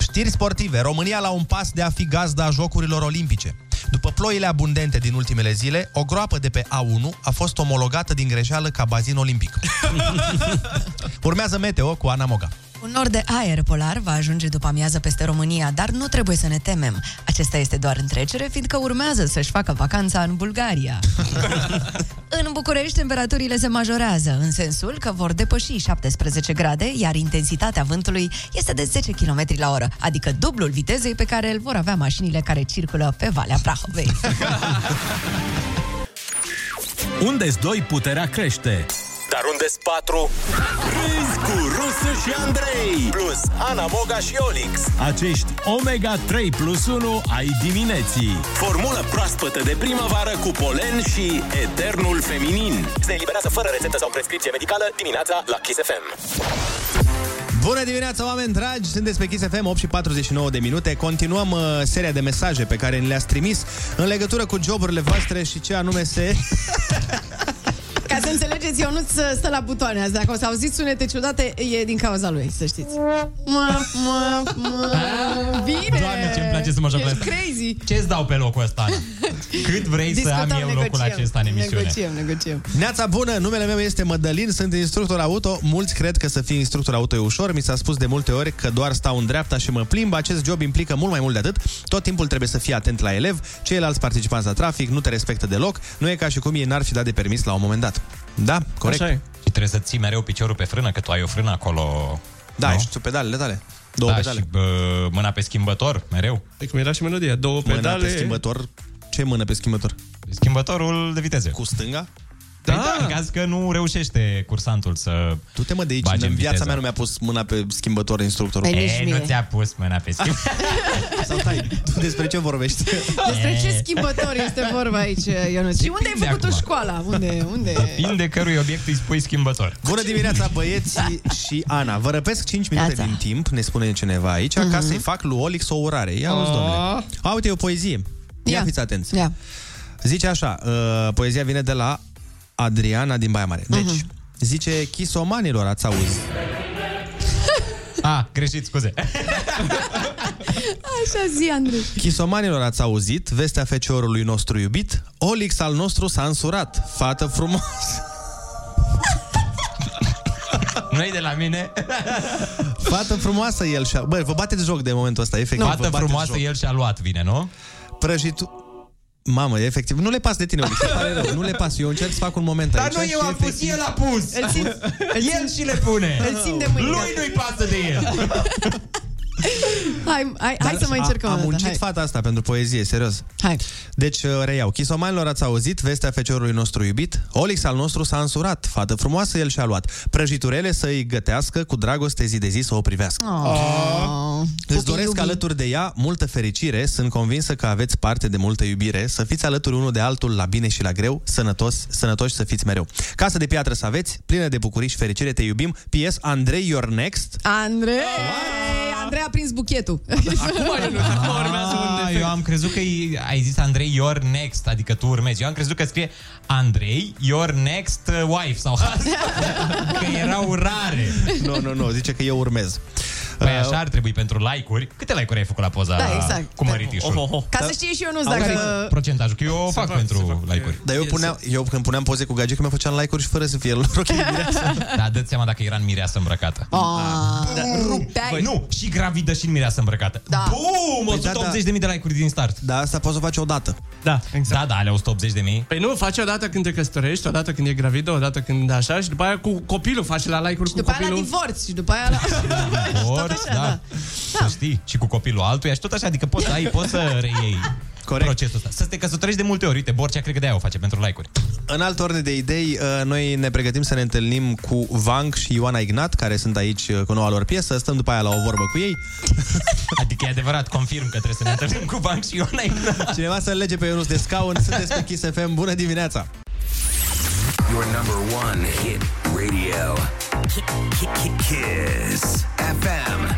Știri sportive. România la un pas de a fi gazda a Jocurilor Olimpice. După ploile abundente din ultimele zile, o groapă de pe A unu a fost omologată din greșeală ca bazin olimpic. Urmează meteo cu Ana Moga. Un nor de aer polar va ajunge după amiază peste România, dar nu trebuie să ne temem. Acesta este doar în trecere, fiindcă urmează să-și facă vacanța în Bulgaria. În București, temperaturile se majorează, în sensul că vor depăși șaptesprezece grade, iar intensitatea vântului este de zece kilometri la oră, adică dublul vitezei pe care îl vor avea mașinile care circulă pe Valea Prahovei. Unde-s doi, puterea crește. Dar unde-s patru? Râzi cu Rusu și Andrei, plus Ana Moga și Olix. Acești omega trei plus unu ai dimineții. Formulă proaspătă de primăvară cu polen și eternul feminin. Se eliberează fără rețetă sau prescripție medicală dimineața la Kiss F M. Bună dimineața, oameni dragi! Sunteți pe Kiss F M, opt și patruzeci și nouă de minute. Continuăm uh, seria de mesaje pe care ni le-ați trimis în legătură cu joburile voastre și ce anume se... Ca să înțelegeți, eu nu stă la butoane azi. Dacă o să auziți sunete ciudate, e din cauza lui, să știți. Mă, mă, mă, bine! Doamne, ce-mi place să mă joc. Ești crazy! Ce-ți dau pe locul ăsta? Cât vrei să am eu negociem, locul acesta în emisiune. Negociem, negociem. Neața bună, numele meu este Mădălin, sunt instructor auto. Mulți cred că să fii instructor auto e ușor. Mi s-a spus de multe ori că doar stau în dreapta și mă plimb. Acest job implică mult mai mult de atât. Tot timpul trebuie să fii atent la elev. Ceilalți participanți la trafic nu te respectă deloc. Nu e ca și cum ei n-ar fi dat de permis la un moment dat. Da, corect. Și trebuie să ții mereu piciorul pe frână, că tu ai o frână acolo. Da, și tu pedalele tale. Două da, pedale. Și bă, mâna pe schimbător, mereu. Păi cum era și melodia, două mâna pedale. Mâna pe schimbător. Ce mână pe schimbător? Schimbătorul de viteze. Cu stânga? Da, da, în caz că nu reușește cursantul să... Tu te mă de aici, în viața viteză. Mea nu mi-a pus mâna pe schimbător instructorul. Ei, nu ți-a pus mâna pe schimbător. Sau tai, tu despre ce vorbești? Despre ce schimbător este vorba aici, Ionuț? Și unde ai făcut-o școala? Unde, unde? Depinde cărui obiect îi spui schimbător. Bună dimineața, băieții și Ana. Vă răpesc cinci minute Ața. Din timp, ne spune cineva aici, uh-huh. ca să-i fac lui Olix o urare. Ia auzi, domnule. A, uite, e o poezie. Ia, Ia. fiți atenți. Ia. Zice așa, uh, poezia vine de la Adriana din Baia Mare. Deci, uh-huh. zice chisomanilor, ați auzit. Ah, greșit, scuze. Așa zi, Andrei. Chisomanilor, ați auzit vestea feciorului nostru iubit? Olix al nostru s-a însurat. Fată frumoasă. Nu-i de la mine. Fată frumoasă el și-a... Băi, vă bateți joc de momentul ăsta, efectiv. No, fată frumoasă joc. El și-a luat, vine, nu? Prăjitul... Mamă, efectiv, nu le pas de tine, Olix, nu le pas, eu încerc să fac un moment aici. Dar nu eu am pus, efectiv... el a pus. El, simt, el, el și le pune. Îl simt de mâine. Lui nu-i pasă de el. Hai, hai, hai să mai încercăm. Am muncit fata asta pentru poezie, serios. Hai. Deci, reiau. Chisomanilor, ați auzit vestea feciorului nostru iubit? Olix al nostru s-a însurat. Fată frumoasă el și-a luat. Prăjiturele să-i gătească, cu dragoste zi de zi să o privească. Oh. Îți doresc alături de ea multă fericire. Sunt convinsă că aveți parte de multă iubire. Să fiți alături unul de altul la bine și la greu. Sănătos, sănătoși să fiți mereu. Casă de piatră să aveți, plină de bucurii și fericire. Te iubim. P S. Andrei, your next. Andrei! Wow. Andrei a prins buchetul. Acum, a, eu am crezut că ai zis Andrei, your next, adică tu urmezi. Eu am crezut că scrie Andrei, your next wife, sau că era urare. Nu, no, nu, no, nu, no, zice că eu urmez. Păi așa ar trebui pentru like-uri. Câte like-uri ai făcut la poza da, exact. Cu măritișul? Oh, oh, oh. Ca să știe și eu nu-ți dacă... Procentajul, că eu o fac, fac pentru fac like-uri. Dar eu, puneam, eu când puneam poze cu gagică, mi-a făceam like-uri și fără să fie lor ochii în mireasă. Da, dă-ți seama dacă era în mireasă îmbrăcată. Oh, da, băi, nu, și gravidă și în mireasă îmbrăcată. Da. Bum, o sută optzeci de mii da, da. de like-uri din start. Da, asta poți să o faci odată. Da, exact. Da, da, alea o sută optzeci de mii. Păi nu, faci odată când te căsătorești, odată când e gravidă, odată când așa, și după aia cu copilul faci la like-uri cu copilul. Și după aia la divorț. Așa, da. Da. Da. Să știi, și cu copilul altuia și tot așa, adică poți să ai, poți să reiei corect. Procesul ăsta. Să te căsătorești de multe ori, uite, Borcea cred că de-aia o face pentru like-uri. În altă ordine de idei, noi ne pregătim să ne întâlnim cu Vunk și Ioana Ignat, care sunt aici cu noua lor piesă, stăm după aia la o vorbă cu ei. Adică e adevărat, confirm că trebuie să ne întâlnim cu Vunk și Ioana Ignat. Cineva să lege pe Ionuț de scaun, sunteți pe Kiss F M, bună dimineața! Your number one hit radio. Kiss F M.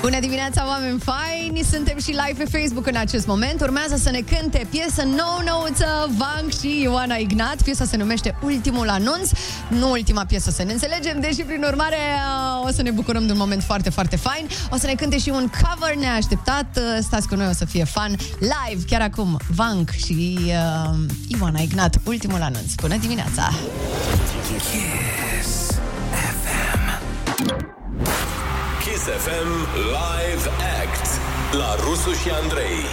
Bună dimineața, oameni faini! Suntem și live pe Facebook în acest moment. Urmează să ne cânte piesă nou-nouță Vunk și Ioana Ignat. Piesa se numește Ultimul Anunț. Nu ultima piesă, să ne înțelegem, deși prin urmare o să ne bucurăm de un moment foarte, foarte fain. O să ne cânte și un cover neașteptat. Stați cu noi, o să fie fun. Live, chiar acum, Vunk și uh, Ioana Ignat, Ultimul Anunț. Bună dimineața! Yes. Kiss F M Live Act la Rusu și Andrei.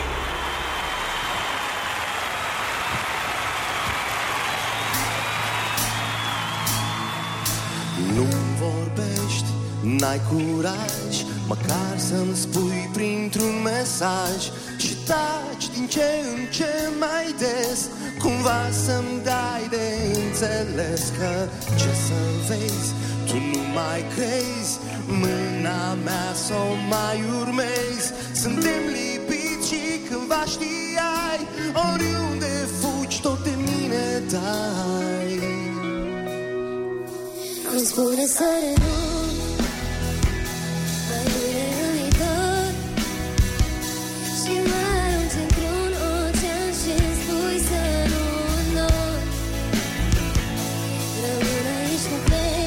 Nu-mi vorbești, n-ai curaj, măcar să-mi spui printr-un mesaj și taci din ce în ce mai des, cumva să-mi dai de înțeles că ce să vezi, tu nu mai crezi, mâna mea s-o mai urmezi. Suntem lipiți și cândva știai, oriunde fugi tot de mine dai. Îmi spune să renunț, mai bine îmi dor, și mă arunci într-un ocean și îmi spui să nu nor. Rămân aici cu plec.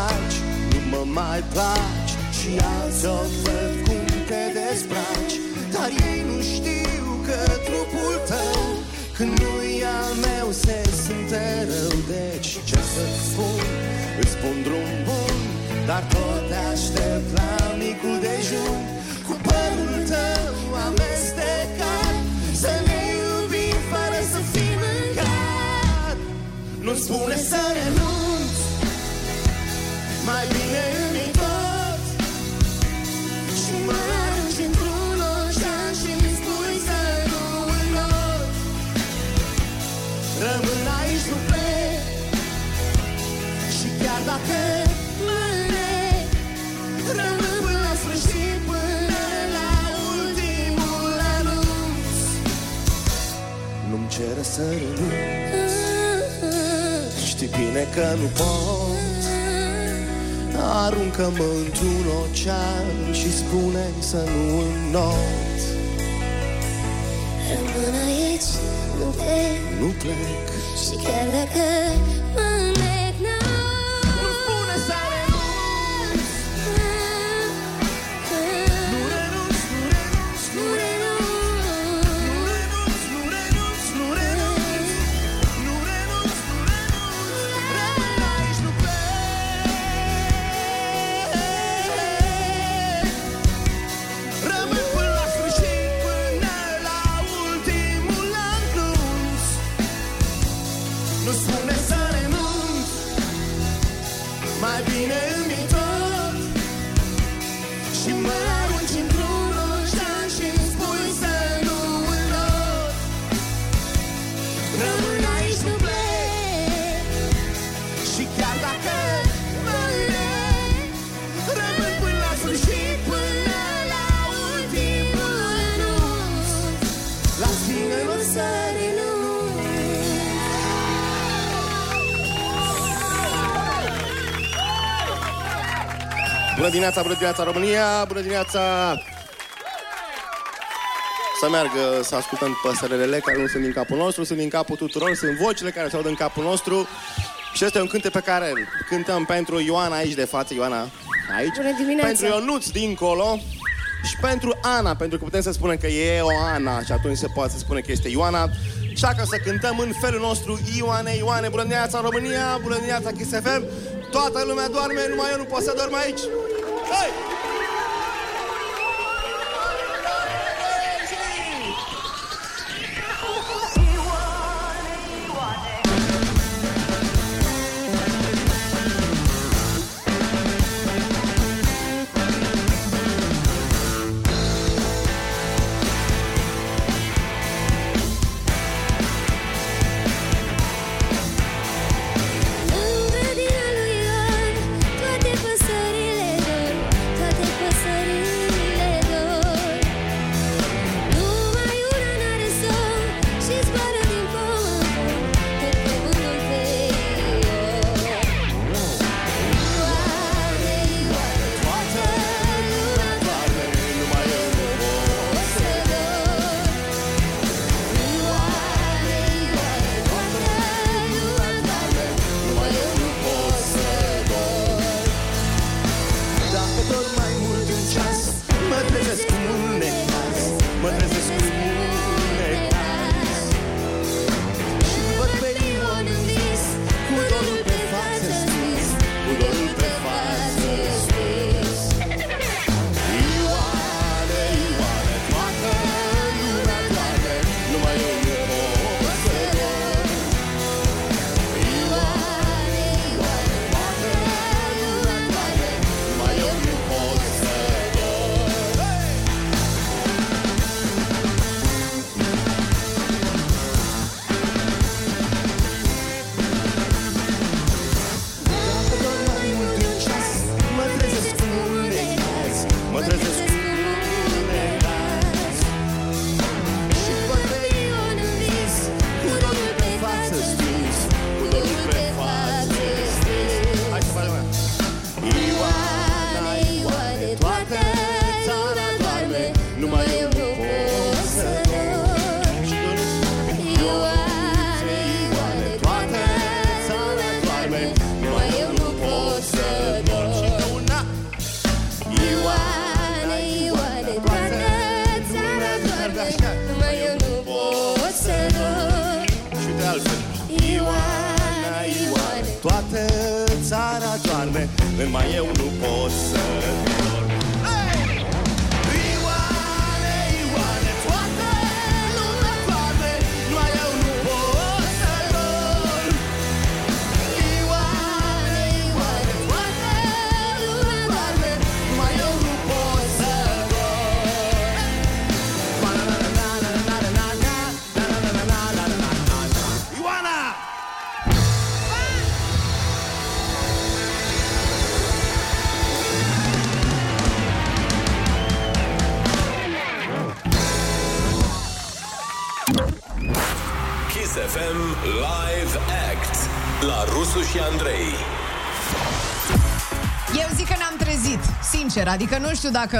Faci, nu mă mai placi și alții o văd cum te dezbraci, dar ei nu știu că trupul tău, când nu-i al meu, se simte rău. Deci ce să-ți spun, îți spun drum bun, dar tot te aștept la micul dejun, cu părul tău amestecat, să ne iubim fără să fim mâncat. Nu-mi spune să renunț, mai bine îmi tot, și mă arunci într-un ocean și îmi spui să nu înot. Rămân aici, nu plec, și chiar dacă mâine rămân până la sfârșit, până la ultimul anunț. Nu-mi cere să renunț, știi bine că nu pot. Aruncă-mă într-un ocean și spune-mi să nu înot. Rămân aici, nu plec, nu plec, și chiar dacă mă nec, nu. Nu spune să renunț, nu renunț, nu renunț, nu renunț, nu renunț, nu renunț, nu renunț, nu renunț, nu renunț. Rămân aici, nu plec. Mai bine îmi tot, și mă arunci într-un ocean și îmi spui să nu înot. Rămân aici, nu plec, și chiar dacă mă lec, rămân până la sfârșit, până la ultimul anunț. La tine nu să renunț. Bună dimineața, bună dimineața România, bună dimineața! Să meargă, să ascultăm păsărelele care nu sunt din capul nostru, sunt din capul tuturor, sunt vocile care se aud în capul nostru. Și este un cânte pe care cântăm pentru Ioana aici de față, Ioana aici. Bună dimineața! Pentru Ionuț dincolo și pentru Ana, pentru că putem să spunem că e o Ana și atunci se poate să spune că este Ioana. Așa că să cântăm în felul nostru, Ioane, Ioane, bună dimineața România, bună dimineața Kiss F M. Toată lumea doarme, numai eu nu pot să dorm aici. Hai! Toată țara doarme, numai eu nu pot să dorm. Hey! Ioane, Ioane, toată lumea doarme, numai eu nu pot să dorm. Ioane, Ioane, toată lumea doarme, numai eu nu pot să dorm. Ioana! Kiss F M Live Act la Rusu și Andrei. Eu zic că ne-am trezit, sincer, adică nu știu dacă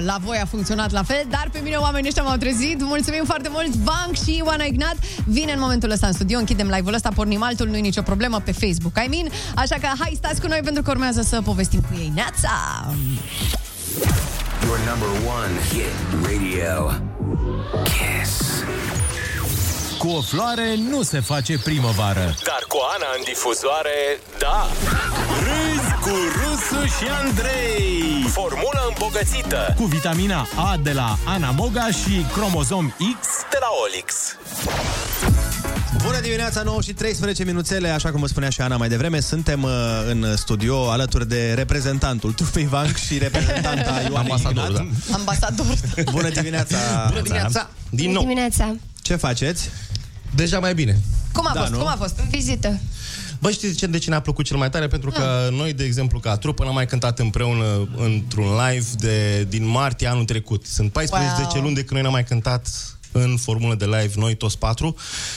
la voi a funcționat la fel, dar pe mine oamenii ăștia m-au trezit. Mulțumim foarte mult, Vunk și Ioana Ignat. Vine în momentul ăsta în studio, închidem live-ul ăsta, pornim altul, nu-i nicio problemă, pe Facebook, I mean. Așa că hai, stați cu noi pentru că urmează să povestim cu ei. Neața! Your number one hit radio, Kiss. Cu o floare nu se face primăvară, dar cu Ana în difuzoare, da. Râzi cu Rusu și Andrei. Formulă îmbogățită cu vitamina A de la Ana Moga și cromozom X de la Olix. Bună dimineața, nouă și treisprezece minuțele, așa cum vă spunea și Ana mai devreme, suntem uh, în studio alături de reprezentantul trupei Vunk și reprezentanta Ioana Ambasador, da. Ambasador. Bună dimineața. Bună dimineața. Din Bună nou. Dimineața. Ce faceți? Deja mai bine. Cum a da, fost? Nu? Cum a fost? În vizită. Bă, știți de ce ne-a plăcut cel mai tare? Pentru că mm. noi, de exemplu, ca trupă, n-am mai cântat împreună într-un live de, din martie anul trecut. Sunt paisprezece wow. luni de când noi n-am mai cântat în formulă de live, noi toți patru.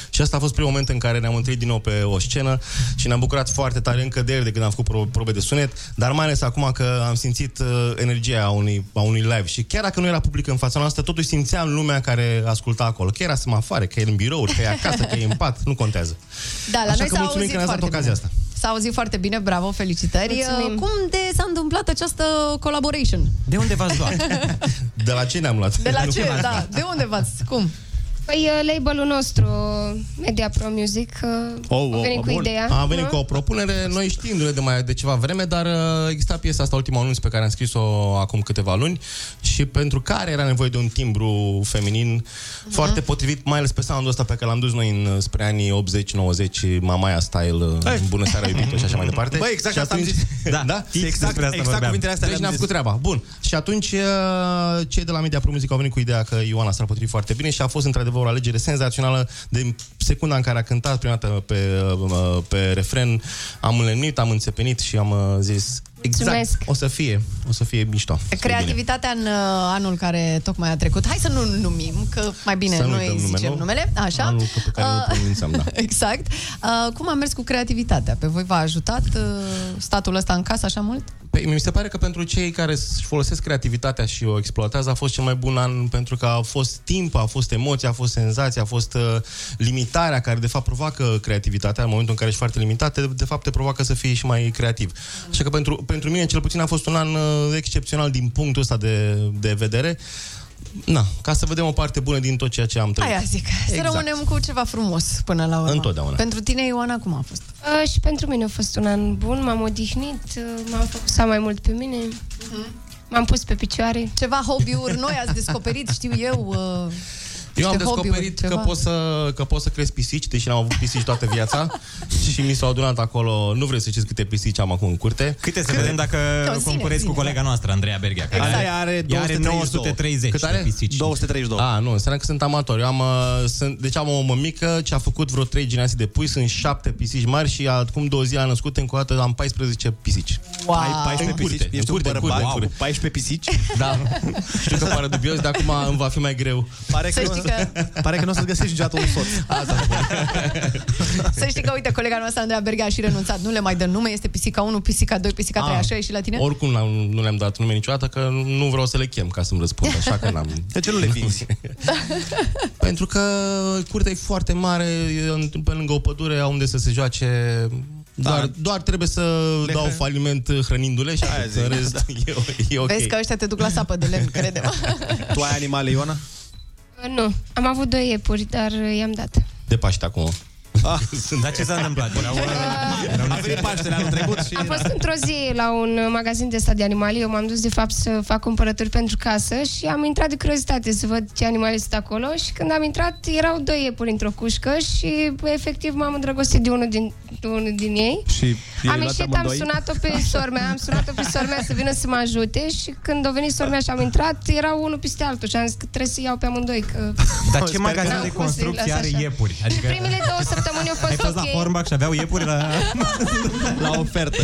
Și asta a fost primul moment în care ne-am întâlnit din nou pe o scenă și ne-am bucurat foarte tare încă de ieri de când am făcut probe de sunet, dar mai ales acum că am simțit energia a unui, a unui live. Și chiar dacă nu era public în fața noastră, totuși simțeam lumea care asculta acolo. Că era semafoare, că e în birouri, că e acasă, că e în pat, nu contează. Da, la așa noi că mulțumim că ne-ați dat ocazia asta. S-a auzit foarte bine, bravo, felicitări. Mulțumim. Cum de s-a întâmplat această collaboration? De unde v-ați luat? De la ce ne-am luat? De la ce, da. De unde v-ați? Cum? Păi label-ul nostru, Media Pro Music, oh, a venit oh, cu bun. ideea. A venit no? cu o propunere, noi știindu-le de, mai, de ceva vreme, dar exista piesa asta, ultimul anunț pe care am scris-o acum câteva luni și pentru care era nevoie de un timbru feminin uh-huh. foarte potrivit, mai ales pe sound-ul ăsta pe care l-am dus noi în, spre anii optzeci nouăzeci, Mamaia style, hey. Bună seara iubito și așa mai departe. Băi, exact și asta atunci, am zis. Da, da? Fix, exact, asta exact cuvintele astea deci ne-am făcut treaba. Bun. Și atunci cei de la Media Pro Music au venit cu ideea că Ioana s-ar potrivi foarte bine și a fost într-adevăr o alegere senzațională. De secunda în care a cântat prima dată pe, pe refren, am înlemnit, am înțepenit și am zis exact, mulțumesc. o să fie, o să fie mișto. Creativitatea în anul care tocmai a trecut. Hai să nu numim, că mai bine să noi zicem nume, nu? numele, așa. Anul pe care uh, nu pronunțăm, da. Exact. Uh, cum a mers cu creativitatea? Pe voi v-a ajutat uh, statul ăsta în casă așa mult? Păi, mi se pare că pentru cei care își folosesc creativitatea și o exploatează a fost cel mai bun an, pentru că a fost timp, a fost emoție, a fost senzație, a fost uh, limitarea care de fapt provoacă creativitatea. În momentul în care ești foarte limitat, de, de fapt te provoacă să fii și mai creativ. Mm. Așa că pentru pentru mine, cel puțin, a fost un an excepțional din punctul ăsta de, de vedere. Na, ca să vedem o parte bună din tot ceea ce am trăit. Aia zic, exact. Să rămânem cu ceva frumos până la urmă. Întotdeauna. Pentru tine, Ioana, cum a fost? A, și pentru mine a fost un an bun, m-am odihnit, m-am făcut mai mult pe mine, uh-huh. m-am pus pe picioare. Ceva hobby-uri noi ați descoperit, știu eu... Uh... Eu am descoperit că pot, să, că pot să cresc pisici, deși n-am avut pisici toată viața și mi s-au adunat acolo, nu vreau să știți câte pisici am acum în curte. Câte să Câte? vedem dacă no, concurez zine, cu colega noastră, Andreea Berghea, care exact. are, are nouă sute treizeci Cât are? de pisici. două sute treizeci și doi Ah, nu, înseamnă că sunt amator. Eu am, sunt, deci am o mămică ce a făcut vreo trei generații de pui, sunt șapte pisici mari și acum două zile a născut, încă o dată am paisprezece pisici. Wow. paisprezece pisici, curte, ești curte, un bărbat wow. cu paisprezece pisici? Da, știu că pare dubios, dar acum îmi va fi mai greu. Pare că, că... Pare că nu o să-ți găsești niciodată un soț. Asta. Să știi că, uite, colega noastră, Andreea Berghea, a și renunțat. Nu le mai dă nume, este pisica unu, pisica doi, pisica trei, a, așa e și la tine? Oricum nu le-am dat nume niciodată, că nu vreau să le chem ca să-mi răspund, așa că n-am... De ce nu le vinzi? Pentru că curtea e foarte mare, pe lângă o pădure, au unde să se joace... Doar, da. doar trebuie să le dau faliment hrănindu-le și aia zic, rest, da. e, e okay. Vezi că ăștia te duc la sapă de lemn, crede-mă. Tu ai animale, Ioana? Nu, am avut doi iepuri, dar i-am dat. De Paște acum. Ah. Dar ce s-a întâmplat? Era, era, era, era, era, era, era, venit Paștele anul trecut și... Am fost într-o zi la un magazin de stat de animale. Eu m-am dus de fapt să fac cumpărături pentru casă și am intrat de curiozitate să văd ce animale sunt acolo. Și când am intrat erau doi iepuri într-o cușcă și efectiv m-am îndrăgostit de unul din, de unul din ei. Și am ieșit, am sunat-o pe sormea, am sunat-o pe sormea să vină să mă ajute și când a venit sormea și am intrat, erau unul peste altul și am zis că trebuie să iau pe amândoi. Că... Dar ce magazin de construcție are iepuri? Adică... Primele două săptămâni au fost ok. Ai fost okay. La Hornbach și aveau iepuri la... la ofertă.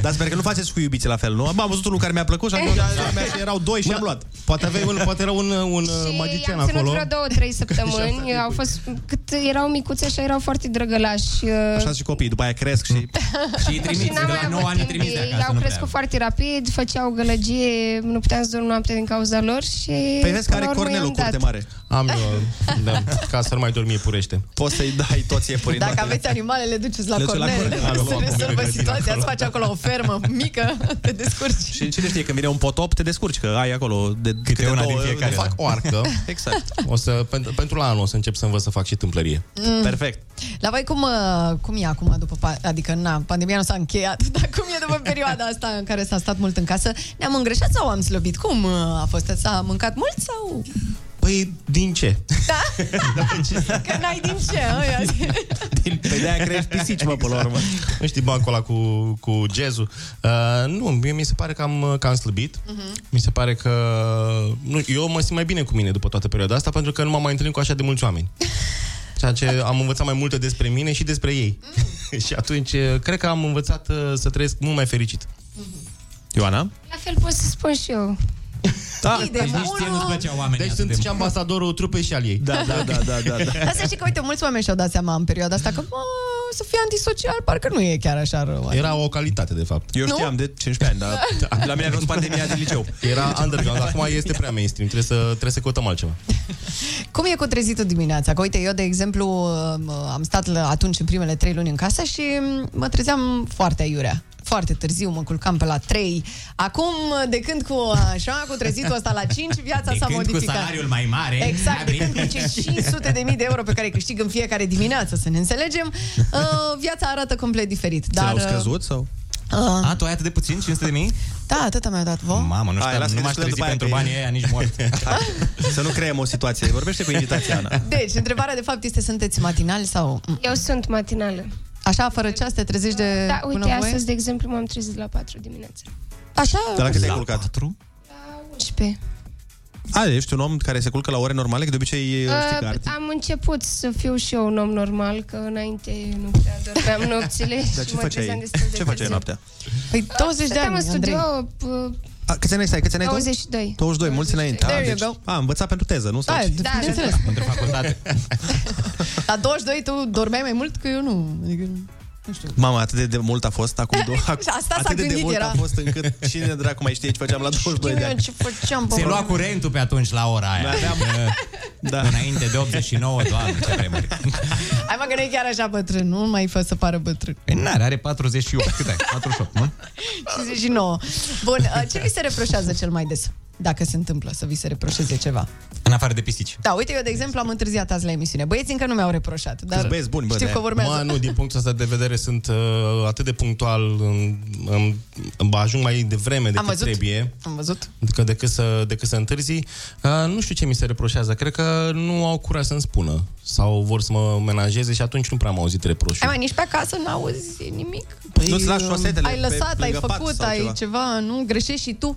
Dar sper că nu faceți cu iubiții la fel, nu? Am văzut unul care mi-a plăcut și am zis, erau doi și am luat. Poate avea un, poate era un, un magician acolo. Și am ținut vreo două, trei săptămâni. Au fost, cât erau micuțe și erau foarte drăgălași. Așa și copiii, după aia cresc și... și îi trimiți, de la nouă ani îi trimiți de acasă. Ei au crescut foarte rapid, făceau gălăgie, nu puteam să dorm noapte din cauza lor și... Păi vezi că are Cornelu curte mare. Am eu, da, ca să nu mai dormi iepurește. Poți să-i dai toți iepurii. Dacă aveți animale, le duceți la Cornel. Să rezolvă situația, îți faci acolo o fermă mică, te descurci. Și cine știe, când vine un potop, te descurci, că ai acolo de câte una din fiecare. Fac o arcă. Exact. O să, pentru, pentru la anul o să încep să învăț să fac și tâmplărie. Mm. Perfect. La voi cum, cum e acum, după, adică na, pandemia nu s-a încheiat, dar cum e după perioada asta în care s-a stat mult în casă? Ne-am îngreșat sau am slăbit? Cum a fost? S-a mâncat mult sau... Păi, din ce? Da? Că n-ai din ce, ăia. Păi de-aia crești pisici, mă, până la urmă. Nu știi bancul ăla cu, cu jazzul. Uh, nu, mie mi se pare că am, că am slăbit. Uh-huh. Mi se pare că... Nu, eu mă simt mai bine cu mine după toată perioada asta, pentru că nu m-am mai întâlnit cu așa de mulți oameni. Ceea ce am învățat mai multe despre mine și despre ei. Mm. Și atunci, cred că am învățat să trăiesc mult mai fericit. Uh-huh. Ioana? La fel pot să spun și eu. Da, deci nici ție nu-ți plăceau oamenii. Deci sunt și ambasadorul trupei și al ei. Da, da, da, da, da, da. Dar să știi că, uite, mulți oameni și-au dat seama în perioada asta că, mă, să fii antisocial, parcă nu e chiar așa rău. Era o calitate, de fapt. Eu știam de cincisprezece ani, dar la mine a fost pandemia de liceu. Era underground, acum este prea mainstream, trebuie să, trebuie să căutăm altceva. Cum e cu trezitul dimineața? Că, uite, eu, de exemplu, am stat atunci în primele trei luni în casă și mă trezeam foarte aiurea. Foarte târziu, mă culcam pe la trei. Acum, de când cu așa, cu trezitul ăsta la cinci, viața de s-a modificat. De când cu salariul mai mare. Exact, de când cu cei cinci sute de mii de euro pe care câștig în fiecare dimineață, să ne înțelegem, uh, viața arată complet diferit. Dar au scăzut sau? Uh. A, tu ai atât de puțin? cinci sute de mii? Da, atâta mi-a dat. Vă? Mamă, nu știu, nu m-aș trezi pentru banii aia, nici mort. Să nu creăm o situație. Vorbește cu invitația, Ana. Deci, întrebarea de fapt este, sunteți matinali sau... Eu sunt matinală. Așa, fără ceas, te trezești de... Da, uite, astăzi, de exemplu, m-am trezit la patru dimineața. Așa? Dar dacă te-ai culcat? patru? La unsprezece. A, ești un om care se culcă la ore normale? Că de obicei uh, știi că arti. Am început să fiu și eu un om normal, că înainte nu prea dormeam nopțile. Dar ce făceai? Ce făceai noaptea? Păi douăzeci de ani, Andrei. Câți ani stai? Câți ani ai? douăzeci și doi. douăzeci și doi, mulți înainte. There you go. A, învățat pentru teză, nu? Da, bineînțeles. Pentru facultate. La douăzeci și doi tu dormeai mai mult, că eu nu. Adică, nu știu. Mama, atât de, de mult a fost acum două. Atât de, de mult era. A fost încât cine dracu mai știe ce făceam la douăzeci și doi de ani. Ce făceam? Se lua curentul pe atunci la ora aia. Aveam, da. Înainte de optzeci și nouă, doamne, ce vremuri. Hai mă că nu e chiar așa bătrân, nu mai fă să pară bătrân. Păi n-are, are patruzeci și opt, cât ai? patruzeci și opt, nu? cincizeci și nouă. Bun, ce vi se reproșează cel mai des? Dacă se întâmplă să vi se reproșeze ceva. În afară de pisici. Da, uite, eu, de exemplu, am întârziat azi la emisiune. Băieții încă nu mi-au reproșat, dar băieți buni, bă, știu că urmează. Ma, nu, din punctul ăsta de vedere sunt uh, atât de punctual, îmi ajung mai devreme decât am văzut. Trebuie. Am văzut. Că decât să, decât să întârzi. Uh, nu știu ce mi se reproșează. Cred că nu au curaj să-mi spună. Sau vor să mă menajeze și atunci nu prea am auzit reproșul. Ai mai nici pe acasă n-auzi nimic? Păi, nu-ți lași șosetele. Ai lăsat, ai făcut, ai ceva. ceva, nu? Greșești și tu.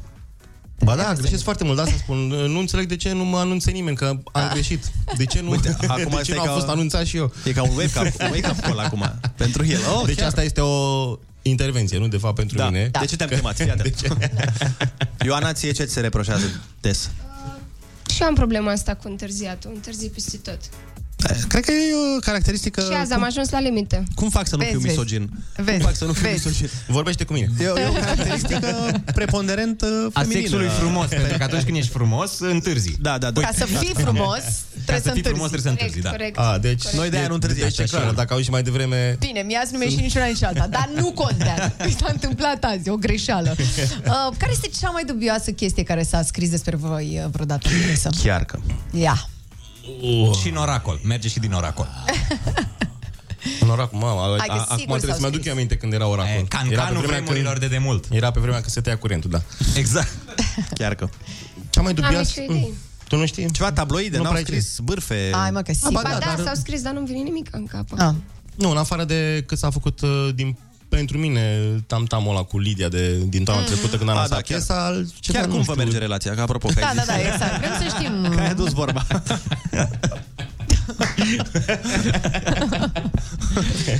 Ba da, greșesc foarte mult, da, să spun. Nu înțeleg de ce nu mă anunță nimeni că am ah. greșit. De ce nu, Uite, acum de ce nu a fost anunțat și eu? E ca un wake-up call acum pentru el. Oh, deci chiar. Asta este o intervenție, nu de fapt pentru da. mine. Da. De ce te-am chemat? De ce? Ioana, ție ce ți se reproșează des? Uh, și eu am problema asta cu întârziatul. Întârzii peste tot. Cred că e o caracteristică... Și azi am ajuns la limită. Cum fac să nu vezi, fiu misogin? Vezi, cum fac să nu fiu vezi. misogin? Vorbește cu mine. E, e o caracteristică preponderent feminină. A sexului frumos, pentru că atunci când ești frumos, întârzi. Da, da, da. Ca să fii frumos, trebuie să, să întârzi. Frumos, trebuie corect, să întârzi, da. Corect, a, deci corect. Noi de-aia nu întârzi. Deci, clar, dacă auzi și mai devreme... Bine, mi-ați numit și niciuna nici alta, dar nu contează. S-a întâmplat azi, o greșeală. Uh, care este cea mai dubioasă chestie care s-a scris despre voi vreodată? Chiar că... Ia. Uh. Și în oracol. Merge și din oracol. Noroc, mamă. Acum trebuie să mă aduc eu aminte când era oracol. Cancanul vremurilor de demult. Era pe vremea că se tăia curentul, da. Exact. Chiar că. Cea mai dubioasă... Tu nu știi? Ceva tabloide, n-au scris, bârfe... Ai, mă, că si... Ba da, s-au scris, dar nu-mi vine nimic în cap. Nu, în afară de că s-a făcut din... Pentru mine, tam-tamul ăla cu Lidia de, din toamna mm-hmm. trecută, când am lansat da, piesa... Chiar, ce chiar cum vă merge relația? Că, apropo, da, da, da, exact. Vrem să știm... Că ai adus vorba.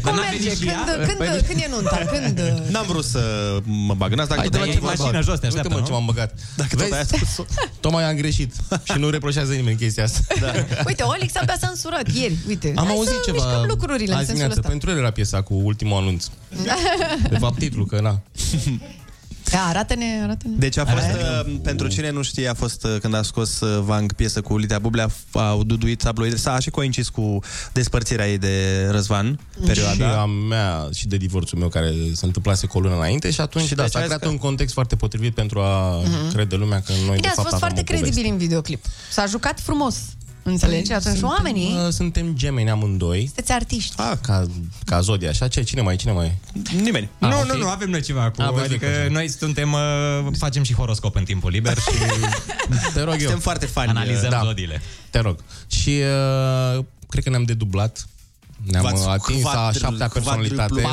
Cum merge? Când, când, păi, când e nunta? Când... N-am vrut să mă bag în asta. Hai, dacă tot ai mașina jos, te așteaptă, uite-mă ce m-am băgat. Dacă tot ai spus-o. Tocmai am greșit și nu reproșează nimeni chestia asta. Da. Uite, Olix abia s-a însurat ieri. Uite. Am Hai auzit ceva mișcăm lucrurile azi în sensul ăsta. Pentru el era piesa cu ultimul anunț. De fapt, titlul, că na... Da, arată-ne, arată-ne. Deci a fost, uh, pentru cine nu știe, a fost uh, când a scos uh, Vunk piesă cu Lidia Bublea, au duduit tabloide, s-a și coincis cu despărțirea ei de Răzvan, perioada. Și a mea, și de divorțul meu, care se întâmplase cu o lună înainte și atunci, și da, deci s-a creat că... un context foarte potrivit pentru a uh-huh. crede lumea că noi, de, de fapt, avem o poveste. A fost foarte credibil în videoclip. S-a jucat frumos. Înțelegi? Atunci suntem, oamenii... Uh, suntem gemeni amândoi. Sunteți artiști. Ah, ca, ca Zodia, așa? Ce? Cine mai e? Cine mai e? Nimeni. Ah, nu, okay. nu, nu, avem noi ceva cu... Aveți adică noi suntem... Uh, facem și horoscop în timpul liber și... Te rog eu. Suntem foarte fani. Analizăm da. zodiile. Te rog. Și uh, cred că ne-am dedublat. Ne-am v-ați atins a șaptea personalitate.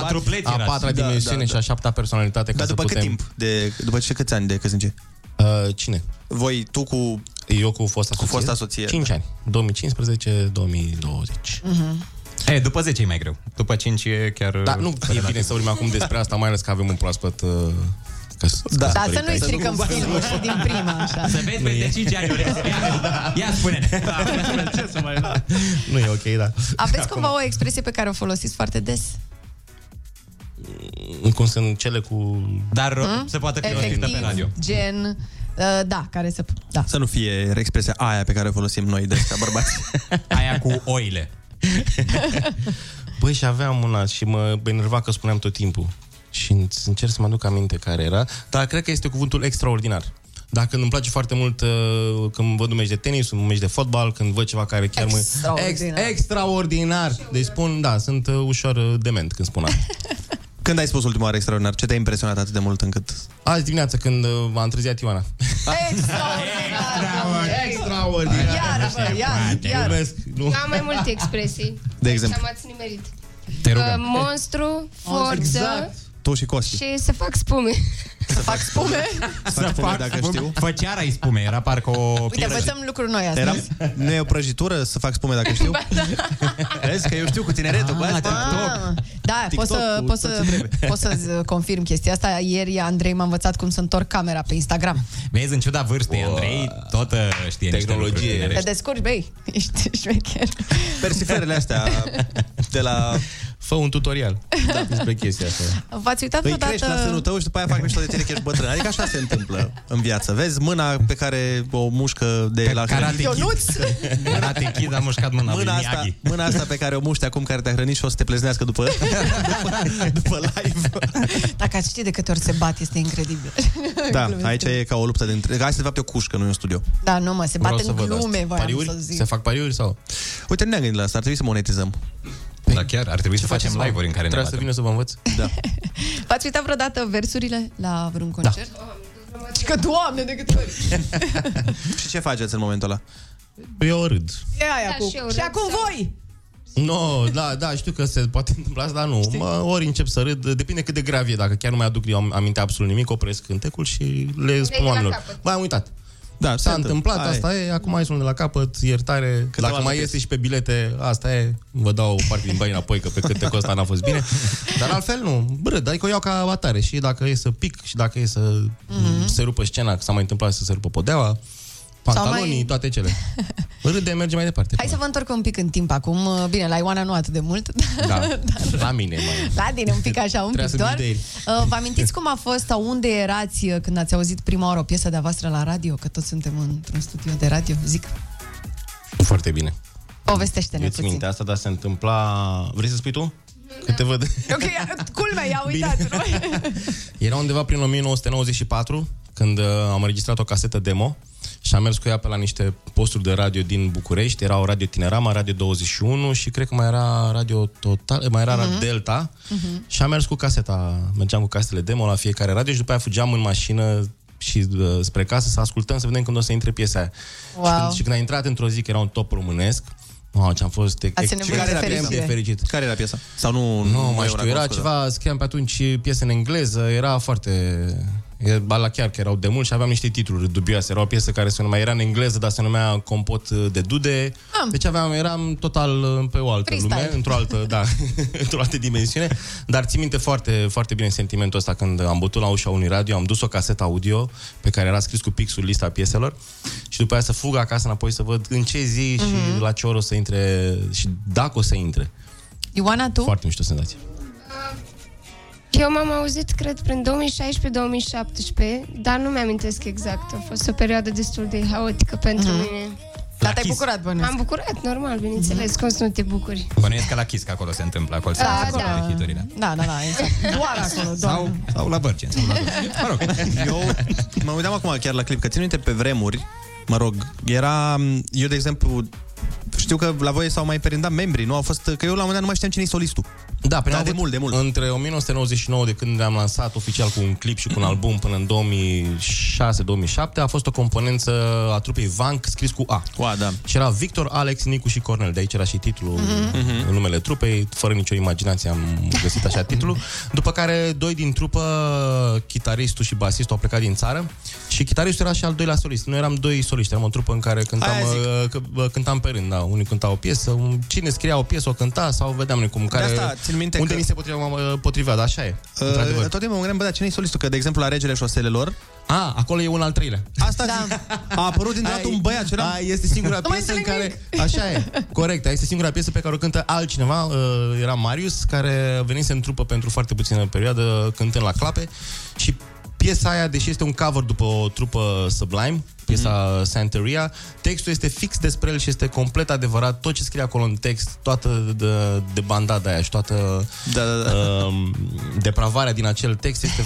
A patra dimensiune și a șaptea personalitate. Dar după cât timp? După ce câți ani de căsnicie? Cine? Voi, tu cu... Eu cu fosta soție. Cu fosta soție. cinci da. ani. două mii cincisprezece - două mii douăzeci. Uh-huh. E, după zece e mai greu. După cinci e chiar... Da, nu e bine să vorbim acum despre asta, mai ales că avem un proaspăt... Uh, ca, da, ca da să nu-i stricăm filmul și din prima, așa. Să vezi peste cinci ani. Ia spune-ne. Nu e ok, da. Aveți cumva o expresie pe care o folosiți foarte des? Cum sunt cele cu... Dar se poate fi oferită pe radio. Gen... Da, care să... Da. Să nu fie expresia aia pe care o folosim noi de ca bărbați. Aia cu oile. Băi, și aveam una și mă enerva că spuneam tot timpul. Și încerc să mă aduc aminte care era. Dar cred că este cuvântul extraordinar. Dacă îmi place foarte mult uh, când văd un meci de tenis, un meci de fotbal, când văd ceva care chiar mă... Extraordinar. Ex- extraordinar. Deci spun, da, sunt uh, ușor uh, dement când spun asta. Când ai spus ultima oară extraordinar? Ce te-a impresionat atât de mult încât... Azi dimineață, când uh, m-a întreziat Ioana. Extraordinar! Extraordinar! Iar, bă, iar, iar! Am mai multe expresii. De exemplu? Așa m-ați nimerit. Te rugăm. Uh, monstru, forță... Exact. Tu și Costi. Și să fac spume. Să fac spume? Să fac spume, dacă știu. Făceara-i spume, era parcă o... Uite, învățăm lucruri noi astăzi. Nu e o prăjitură să fac spume, dacă știu? Vezi că eu știu cu tineretul, bă, TikTok. Da, pot să confirm chestia asta. Ieri Andrei m-a învățat cum să întorc camera pe Instagram. Vezi, în ciuda vârstei, Andrei tot știe niște lucruri tinerești. Te descurci, băi, ești șmecher. Persiferele astea de la... Fă un tutorial da, despre chestia asta. V-ați uitat păi vreodată... Păi crești la sânul tău și după aia fac mișto de tine că ești bătrân. Adică așa se întâmplă în viață. Vezi mâna pe care o mușcă de pe la... Karate Kid. Karate Kid a mușcat mâna lui Miyagi. Mâna asta pe care o muști acum, care te-a hrănit și o să te pleznească după, după, după live. Dacă ați ști de câte ori se bat, este incredibil. Da, aici e ca o luptă dintre... Hai să fapt o cușcă, nu e un studio. Da, nu mă, se bat în glume, voiam să zic. Se fac pariuri sau... Uite, ne-am gândit la asta, ar trebui să monetizăm. Da, chiar, ar trebui ce să facem live-uri în care ne trebuie să vină să vă învăț. Da. V-ați uitat vreodată versurile la vreun concert? Da. Și că, Doamne, de câte ori! Și ce faceți în momentul ăla? Eu râd. E aia da, cu... Și, și acum sau... voi! No, da, da, știu că se poate întâmpla asta, dar nu. Mă, ori încep să râd, depinde cât de grav e. Dacă chiar nu mai aduc eu aminte absolut nimic, opresc cântecul și le spun oamenilor. Băi, am uitat. Da, s-a întâmplat, ai. Asta e, acum mai sunt de la capăt, iertare, că dacă mai iese și pe bilete, asta e, vă dau o parte din bani înapoi, că pe cât te costă n-a fost bine, dar altfel nu, brâd, adică o iau ca atare și dacă e să pic și dacă e să mm-hmm. se rupă scena, că s-a mai întâmplat să se rupă podeaua, pantalonii, mai... toate cele. Râde, merge mai departe. Hai să vă întorc un pic în timp acum. Bine, la Ioana nu atât de mult. Da, dar... la mine. Mai... La tine, un pic așa, un Trebuie pic doar. Uh, vă amintiți cum a fost sau unde erați când ați auzit prima oară o piesă de-a voastră la radio? Că toți suntem într-un studio de radio, zic. Foarte bine. Povestește-ne puțin. Eu țin minte asta, dar se întâmpla... Vrei să spui tu? Că te văd. Ok, culmea, i-a uitat. Era undeva prin nouăsprezece nouăzeci și patru, când am înregistrat o casetă demo. și am mers cu ea pe la niște posturi de radio din București, era o Radio Tinerama, Radio douăzeci și unu și cred că mai era Radio Total, mai era uh-huh. Delta uh-huh. și am mers cu caseta, mergeam cu casetele demo la fiecare radio și după aia fugeam în mașină și uh, spre casă să ascultăm, să vedem când o să intre piesa aia. Wow. Și, când, și când a intrat într-o zi că era un top românesc, wow, ce-am fost ex- ex- care, de fericit. Care era piesa? Sau nu, nu, nu mai știu, era ceva, scriam pe atunci piese în engleză, era foarte... Bala chiar că erau de mult și aveam niște titluri dubioase. Era o piesă care se numea, era în engleză, dar se numea Compot de Dude. Ah. Deci aveam, eram total pe o altă freestyle. Lume, într-o altă, da, într-o altă dimensiune. Dar țin minte foarte, foarte bine sentimentul ăsta când am bătut la ușa unui radio, am dus o casetă audio pe care era scris cu pixul lista pieselor și după aia să fug acasă înapoi să văd în ce zi mm-hmm. și la ce oră o să intre și dacă o să intre. Ioana, tu? Foarte mișto senzație. Eu m-am auzit, cred, prin două mii șaisprezece două mii șaptesprezece, dar nu mi-am amintesc exact. A fost o perioadă destul de haotică pentru uh-huh. mine. Dar te-ai bucurat, bănuiesc? Am bucurat, normal, bineînțeles, uh-huh. cum să nu te bucuri? Bănuiesc că la Kiss, că acolo se întâmplă, acolo se da, întâmplă da. Hiturile. Da, da, da, exact. Doar acolo, sau, sau la Bărceni, sau la Bărceni. Mă rog, eu mă uitam acum chiar la clip, că țin minte pe vremuri, mă rog, era, eu de exemplu, știu că la voi s-au mai perindat membrii, nu? Au fost, că eu la un moment dat nu mai știam cine e solistul. Da, până da, de mult, de mult. Între nouăsprezece nouăzeci și nouă, de când am lansat oficial cu un clip și cu un album, până în două mii șase două mii șapte, a fost o componență a trupei Vunk scris cu A. Cu A, da. Și era Victor, Alex, Nicu și Cornel. De aici era și titlul, mm-hmm. numele trupei. Fără nicio imaginație am găsit așa titlul. După care, doi din trupă, chitaristul și basistul, au plecat din țară. Și chitaristul era și al doilea solist. Noi eram doi soliști, eram o trupă în care cântam, uh, cântam pe rând, da. Unii cântau o piesă, cine scria o piesă o cânta sau vedeam noi cum care... Asta, minte unde că... ni se potrivea, potrivea, da, așa e. Uh, tot timpul mă gândeam, bă, da, cine e solistul? Că, de exemplu, la Regele Șoselelor... A, acolo e un al treilea. Asta da. A apărut din dat un băiat. Ceram... A, este singura piesă în care... Așa e, corect. A, este singura piesă pe care o cântă altcineva. Uh, era Marius, care venise în trupă pentru foarte puțină perioadă, cântând la clape. Și piesa aia, deși este un cover după o trupă Sublime, piesa mm-hmm. Santeria, textul este fix despre el și este complet adevărat. Tot ce scrie acolo în text, toată de, de bandada aia și toată da, da, da. Uh, depravarea din acel text este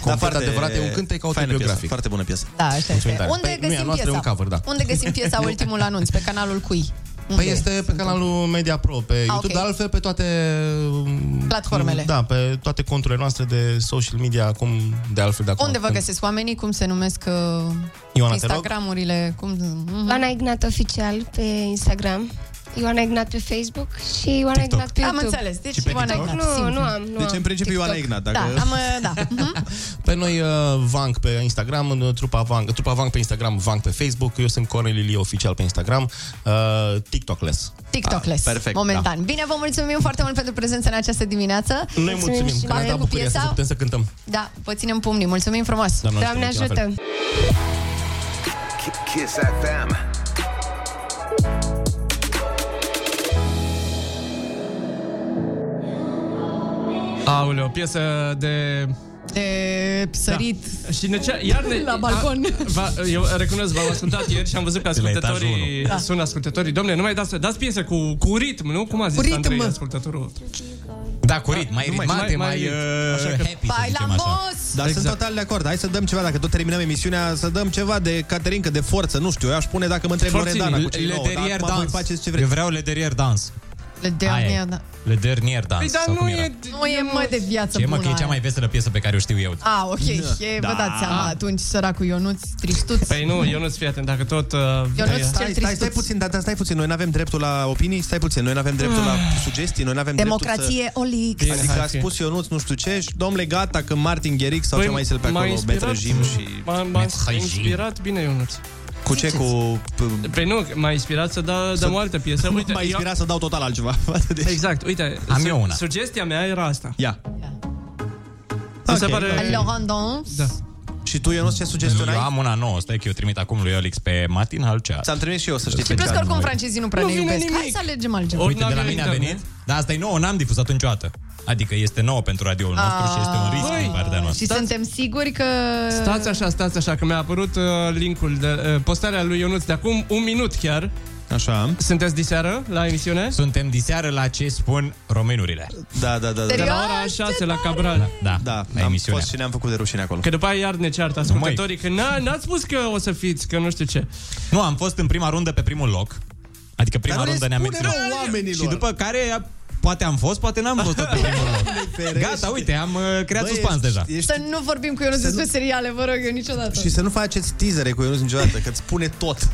complet da, adevărat. E un cântec autobiografic. Foarte bună piesă. Da, așa este. Unde, păi, găsim piesa? Un cover, da. Unde găsim piesa Ultimul Anunț? Pe canalul cui? Păi okay. este pe canalul Media Pro, pe YouTube, okay. dar altfel pe toate platformele. Da, pe toate conturile noastre de social media, acum de altfel de acum. Unde vă găsesc oamenii, cum se numesc uh, Instagramurile, cum uh-huh. Ioana Ignat oficial pe Instagram. Ioana Ignat pe Facebook și Ioana TikTok. Ignat pe YouTube. Am înțeles. Deci Ioana Ignat. Nu, nu am, nu. Deci în principiu TikTok. Ioana Ignat, dacă. Da, am da. Uh-huh. Pe noi uh, Vank pe Instagram, trupa Vank, trupa Vank pe Instagram, Vank pe Facebook, eu sunt Cornel Ilie oficial pe Instagram, uh, TikTokless. TikTokless. Da, perfect. Momentan. Da. Bine, vă mulțumim foarte mult pentru prezența în această dimineață. Noi mulțumim. Că ne-a dat bucurie să putem să cântăm. Da, vă ținem pumnii. Mulțumim frumos. Doamne, Doamne ajută. Kiss F M. Aoleo, o piesă de... De sărit da. Și ne cea... Iar ne... la balcon a, va, eu recunosc, v-am ascultat ieri și am văzut că ascultătorii sună ascultătorii. Dom'le, nu mai dați, dați piese cu, cu ritm, nu? Cum a zis ritm. Andrei, ascultătorul? Da, cu ritm, da, mai ritmate, mai, mai, mai uh, happy, bai să zicem așa. Dar exact. Sunt total de acord, hai să dăm ceva, dacă tot terminăm emisiunea, să dăm ceva de caterincă, de forță, nu știu, eu aș pune dacă mă întreb Loredana cu cei nouă, dar acum voi faceți ce vreți. Eu vreau Lederier Dance. Le dernier, da. Le dernier dans. Păi, dar nu e, nu e mai de viață bună. E mă că e cea mai veselă piesă pe care o știu eu. Ah, ok. Da. E, vă dați seama, atunci săracul Ionuț, tristuț. Păi nu, Ionuț, fii atent, dacă tot... Uh, Ionuț, cel stai, stai, stai puțin, dar stai puțin, noi n-avem dreptul la opinii, stai puțin, noi n-avem dreptul mm. la sugestii, noi n-avem democrație, dreptul să... Democrație, Olix. Adică a spus Ionuț, nu știu ce, și domnule, gata, că Martin Gheric sau păi, ce mai se-l pe acolo, Betrejim și... M-a inspirat bine, Ionuț. Cu ce? Cu... Păi nu, m-a inspirat să dau să... o altă piesă. Uite, m-a inspirat eu... să dau total altceva. Deci... Exact, uite, am su- eu una. Sugestia mea era asta. Ia. Yeah. Yeah. Okay. Pare... Laurent Dans. Da. Și tu, Ionuț, ce sugestionai? Eu am una nouă, stai că eu trimit acum lui Olix pe Martin Halcea. Ți-am trimis și eu, să știi. Și plus că oricum francezii nu prea ne iubesc. Hai să alegem altceva. Uite, de la mine a venit, dar asta e nouă, n-am difuzat niciodată. Adică este nouă pentru radioul nostru și este un risc din partea noastră. Și suntem siguri că... Stați așa, stați așa, că mi-a apărut linkul de postarea lui Ionuț de acum un minut chiar. Așa. Sunteți diseară la emisiune? Suntem diseară la Ce spun românurile. Da, da, da, da. De la ora șase la Cabral. Da, da, da, am fost și ne-am făcut de rușine acolo. Că după aia iar ne ceartă ascultătorii că n-ați spus că o să fiți, că nu știu ce. Nu, am fost în prima rundă pe primul loc. Adică prima Dar rundă ne-am menținut. Și după care... Poate am fost, poate n-am fost tot pe primul loc. Gata, uite, am uh, creat suspans deja. Ești... Să nu vorbim cu Ionuț despre nu... seriale, vă rog eu, niciodată. Și să nu faceți teasere cu Ionuț niciodată, că îți spune tot.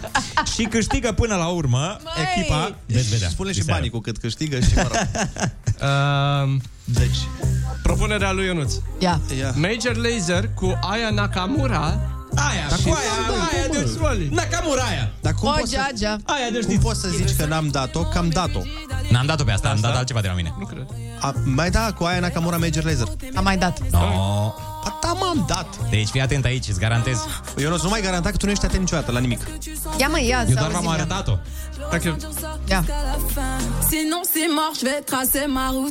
Și câștigă până la urmă Mai... echipa. Veți vedea. Spune și banii cu cât câștigă și mă rog. uh, deci, propunerea lui Ionuț. Yeah. Yeah. Major Lazer cu Aya Nakamura. Aia, da, cu aia, aia, aia de Rolly. Nakamura aia. Dar cum poți să... Aia de poți să zici că n-am dat-o, că am dat-o. N-am dat-o pe asta, am dat altceva de la mine. Nu cred. A, mai da, cu aia Nakamura Major Lazer. Am mai dat. No. Ba, da, m-am dat. Deci fii atent aici, îți garantez. Eu nu mai garanta că tu nu ești atent niciodată la nimic. Ia mă, ia. Eu doar v-am arătat-o. Dacă... Ia.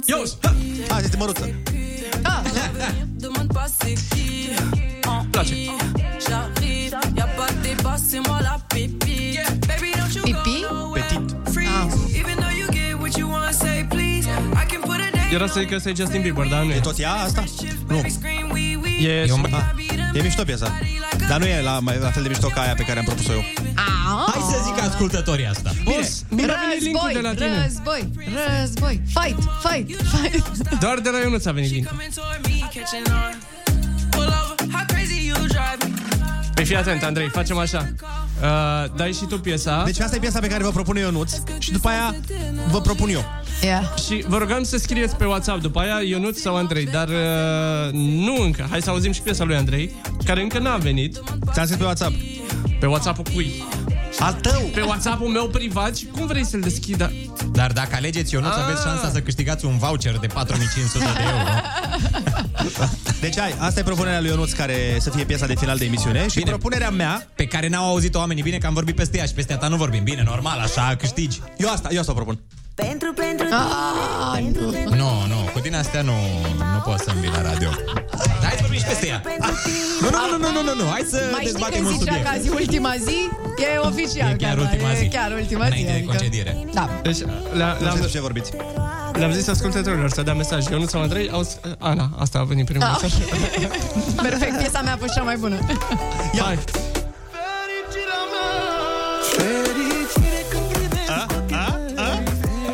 Yo! Ah, este măruță. Ah! Place. Pipi? Petit. Era să zic că ăsta e Justin Bieber, dar nu e. E tot ea asta? Nu. E, e, un... e mișto piesa. Dar nu e la, la fel de mișto ca aia pe care am propus-o eu. A-a-a. Hai să zic ascultătorii asta. Boss, mi-a venit link-ul de la tine. Război, război, fight, fight, fight. Doar de la Ionuț a venit link-ul. Păi fii atent, Andrei, facem așa. uh, Dai și tu piesa. Deci asta e piesa pe care vă propune Ionuț. Și după aia vă propun eu. yeah. Și vă rugăm să scrieți pe WhatsApp după aia Ionuț sau Andrei. Dar uh, nu încă. Hai să auzim și piesa lui Andrei, care încă n-a venit. Ți-am scris pe WhatsApp. Pe WhatsApp-ul cui? Al tău. Pe WhatsApp-ul meu privat. Și cum vrei să-l deschidă? Dar dacă alegeți Ionuț, ah. aveți șansa să câștigați un voucher de patru mii cinci sute de euro. Deci ai, asta e propunerea lui Ionuț, care să fie piesa de final de emisiune. Și bine, propunerea mea, pe care n-au auzit-o oamenii, bine că am vorbit peste ea și peste a ta nu vorbim. Bine, normal, așa câștigi. Eu asta, eu asta o propun. Pentru, pentru tine. Nu, no, nu, no, cu din astea nu, nu poți să-mi vii la radio. Hai să vorbim și peste ea. Nu, nu, nu, nu, nu, nu, hai să mai dezbatem un subiect. Mai știi că ultima zi, e oficial. E chiar gata, ultima zi. E chiar ultima zi. Înainte de concediere. Adică... Da. Deci, la, la... Nu ce vorbiți. Le-am zis ascultătorilor să dea mesaj. Eu nu s-am Andrei, au... Ana, asta a venit primul ah. mesaj. Perfect, piesa mea a fost cea mai bună. Ia! Hai. A? A? A?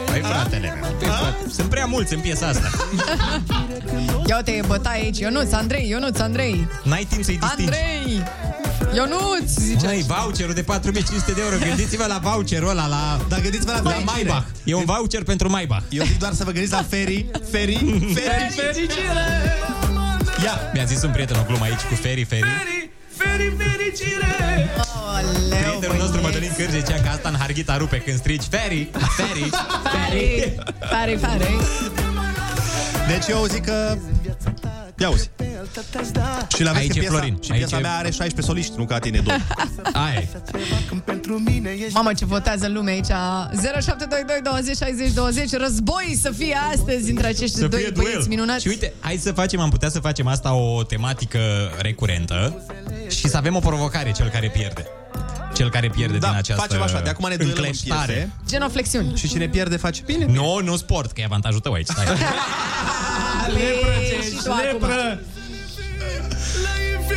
Păi, fratele meu. Sunt prea mulți în piesa asta. Ia uite, bătaie aici. Ionuț, Andrei, Ionuț, Andrei. N-ai timp să-i distingi. Andrei! Ionuț, zice. Măi, voucherul de patru mii cinci sute de euro. Gândiți-vă la voucherul ăla, la... Da, gândiți-vă la, la Maybach. E un voucher pentru Maybach. Eu zic doar să vă gândiți la Feri. Feri, Feri, Feri. Ia, mi-a zis un prieten o glumă aici cu Feri, Feri. Feri, Feri, fericire. Oleu, prietenul nostru Mădălin Cârge zicea că asta în Harghita rupe când strici Feri, Feri, Feri, Feri, Feri. Deci eu zic că... Ia uzi. Și la aici e piesa, Florin. Și piesa aici mea are șaisprezece soliști, nu ca tine doi. Ai. Mamă, ce votează lumea aici. Zero șapte doi doi douăzeci șaizeci douăzeci. Război să fie astăzi între acești să doi băieți minunați. Și uite, hai să facem, am putea să facem asta o tematică recurentă. Și să avem o provocare, cel care pierde. Cel care pierde da, din această facem așa, de acum ne duelăm piese. Genoflexiuni. Și cine pierde face bine. Nu, nu sport, că e avantajul tău aici. Stai. Lepră.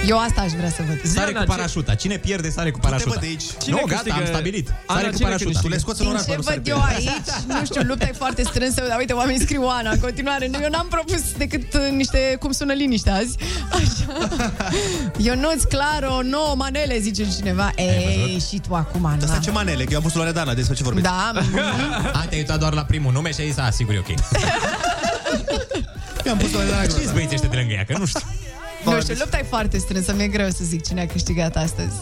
Eu asta aș vrea să văd. Sare cu parașuta. Cine pierde sare cu parașuta. Nu, no, gata, am stabilit. Sare Ana, cu parașuta. Tu le scoți în oraș. Ce văd eu aici? Nu știu, lupta e foarte strânsă. Dar uite, oamenii scriu Ana. În continuare, eu n-am propus decât niște cum sună liniște azi. Așa. Ionuț, clar, o nouă manele, zice cineva. Ei, și tu acum, Ana. Asta ce manele? Că eu am pus Loredana, despre ce vorbești. Da. A, te-ai uitat doar la primul nume și ai zis, sigur e ok. Am pus-o de la grăna. Ce-ți băieți ăștia de lângă ea? Că nu știu. Nu știu, lupta e foarte strânsă. Mi-e greu să zic cine a câștigat astăzi.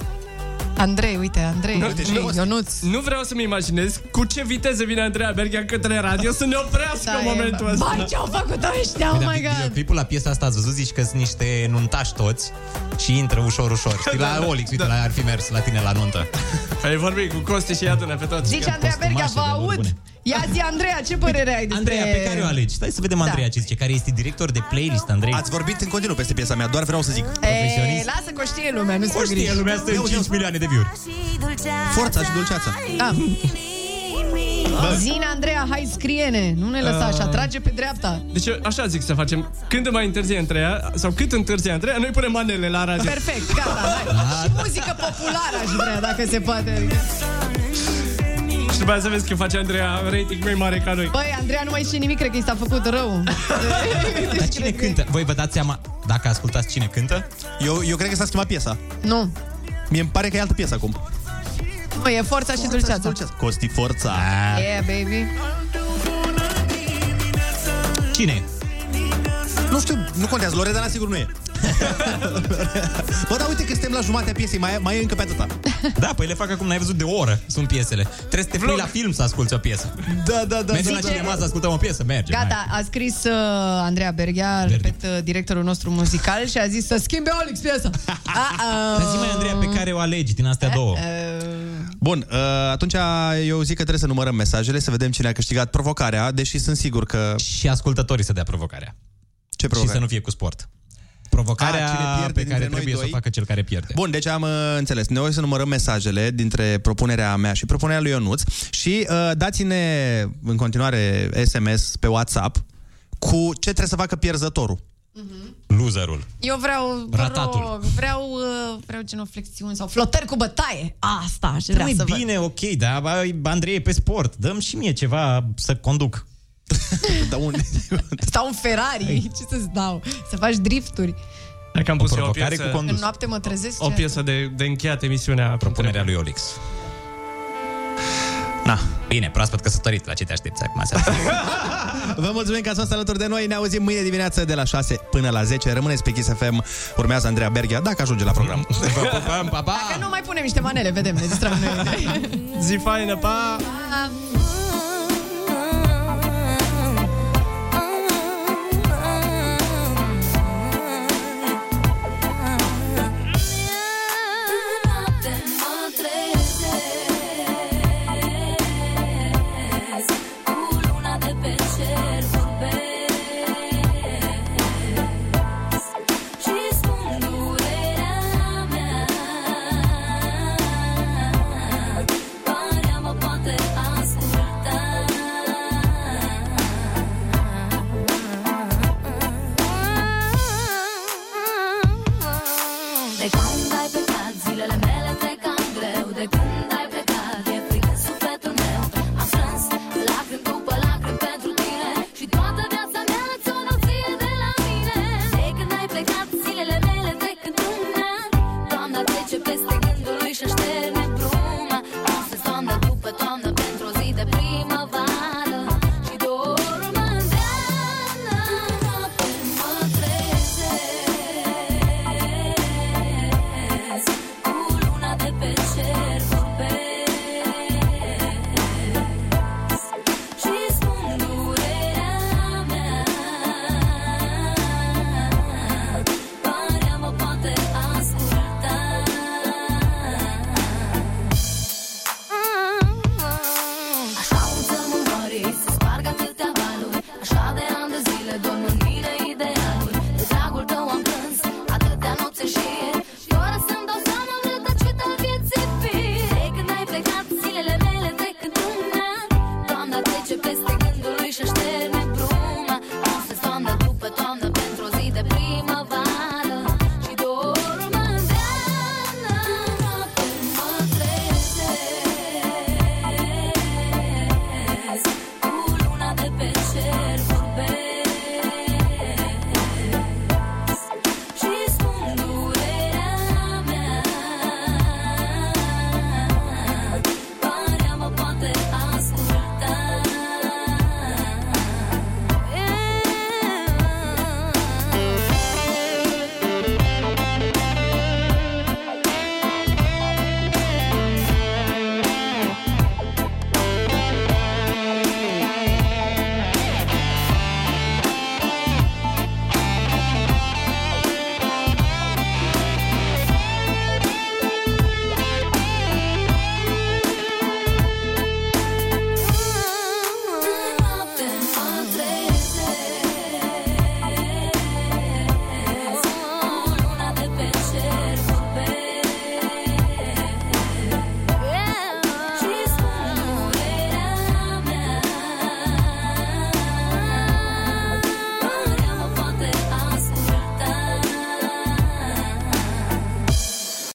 Andrei, uite, Andrei, nu, uite, nu, Ionuț. Nu vreau să-mi imaginez cu ce viteză vine Andreea Berghea către radio să ne oprească da, momentul ăsta. Băi, ce-au făcut ăștia, oh my god. Clipul la piesa asta, ați văzut, zici că sunt niște nuntași toți și intră ușor, ușor. Știi, la Olix, uite, la ar fi mers la tine la nuntă. Ai vorbit cu Costi și iadune pe toți. Zice Andreea Berghea, vă aud. Ia zi, Andreea, ce părere ai despre... Andreea, pe care o alegi? Stai să vedem Andreea ce zice, care este director de playlist, Andrei. Ați vorbit în continuu peste piesa mea, doar vreau să zic. Ei, lasă că o știe lumea, nu se griji. O știe lumea, sunt cinci milioane de view-uri. Forța și dulceața. Da. Zine, Andreea, hai, scrie-ne. Nu ne lăsa așa, trage pe dreapta. Deci așa zic să facem. Când mai întârzie Andreea, sau cât întârzie Andreea, noi punem manele la radio. Perfect, gata, hai. Și muzică populară aș vrea, dacă se poate. Și după aia să vezi că face Andreea rating mai mare ca noi. Băi, Andreea nu mai știe nimic, cred că i s-a făcut rău. Dar cine cântă? Voi vă dați seama dacă ascultați cine cântă? Eu, eu cred că s-a schimbat piesa. Nu. Mie îmi pare că e altă piesă acum. Băi, e Forța, forța și Dulceața. Dulceața. Costi, Forța. Yeah, baby. Cine? Nu știu, nu contează. Loredana sigur nu e. Bă, dar uite că suntem la jumatea piesei, mai, mai e încă pe atâta. Da, păi le fac acum, n-ai văzut de o oră. Sunt piesele. Trebuie să te pui la film să asculti o piesă. Da, da, da. Mergem la cinema să ascultăm o piesă, merge. Gata, mai. A scris uh, Andreea Berghea, repet, uh, directorul nostru muzical, și a zis să schimbe Olix piesa. Dar zi mai, Andreea, pe care o alegi din astea două. Bun, uh, atunci eu zic că trebuie să numărăm mesajele, să vedem cine a câștigat provocarea, deși sunt sigur că... Și ascultătorii să dea provocarea. Ce provocare? Și să nu fie cu sport. Provocarea a, cine pe care trebuie doi. Să o facă cel care pierde. Bun, deci am uh, înțeles. Noi o să numărăm mesajele dintre propunerea mea și propunerea lui Ionuț și uh, dați-ne în continuare S M S pe WhatsApp cu ce trebuie să facă pierzătorul. Mm-hmm. Loserul. Eu vreau ratatul. Vreau, vreau, vreau genoflexiuni sau flotări cu bătaie. Asta aș vrea să văd. Bine, ok, dar Andrei pe sport. Dă-mi și mie ceva să conduc. Stau un... Stau un Ferrari. Ce să-ți dau? Să faci drifturi. Dacă am pus o, o piesă cu condus. În noapte mă trezesc. O, o piesă de, de încheiat emisiunea. Propunerea lui Olix. Na, bine, proaspăt căsătorit. La ce te aștepți acum seara? Vă mulțumim că ați fost alături de noi. Ne auzim mâine dimineață de la șase până la zece. Rămâneți pe Kiss F M. Urmează Andreea Berghea, dacă ajunge la program. Vă pupăm, pa, pa. Dacă nu, mai punem niște manele, vedem, ne distrăm noi. Zi faină, pa! Like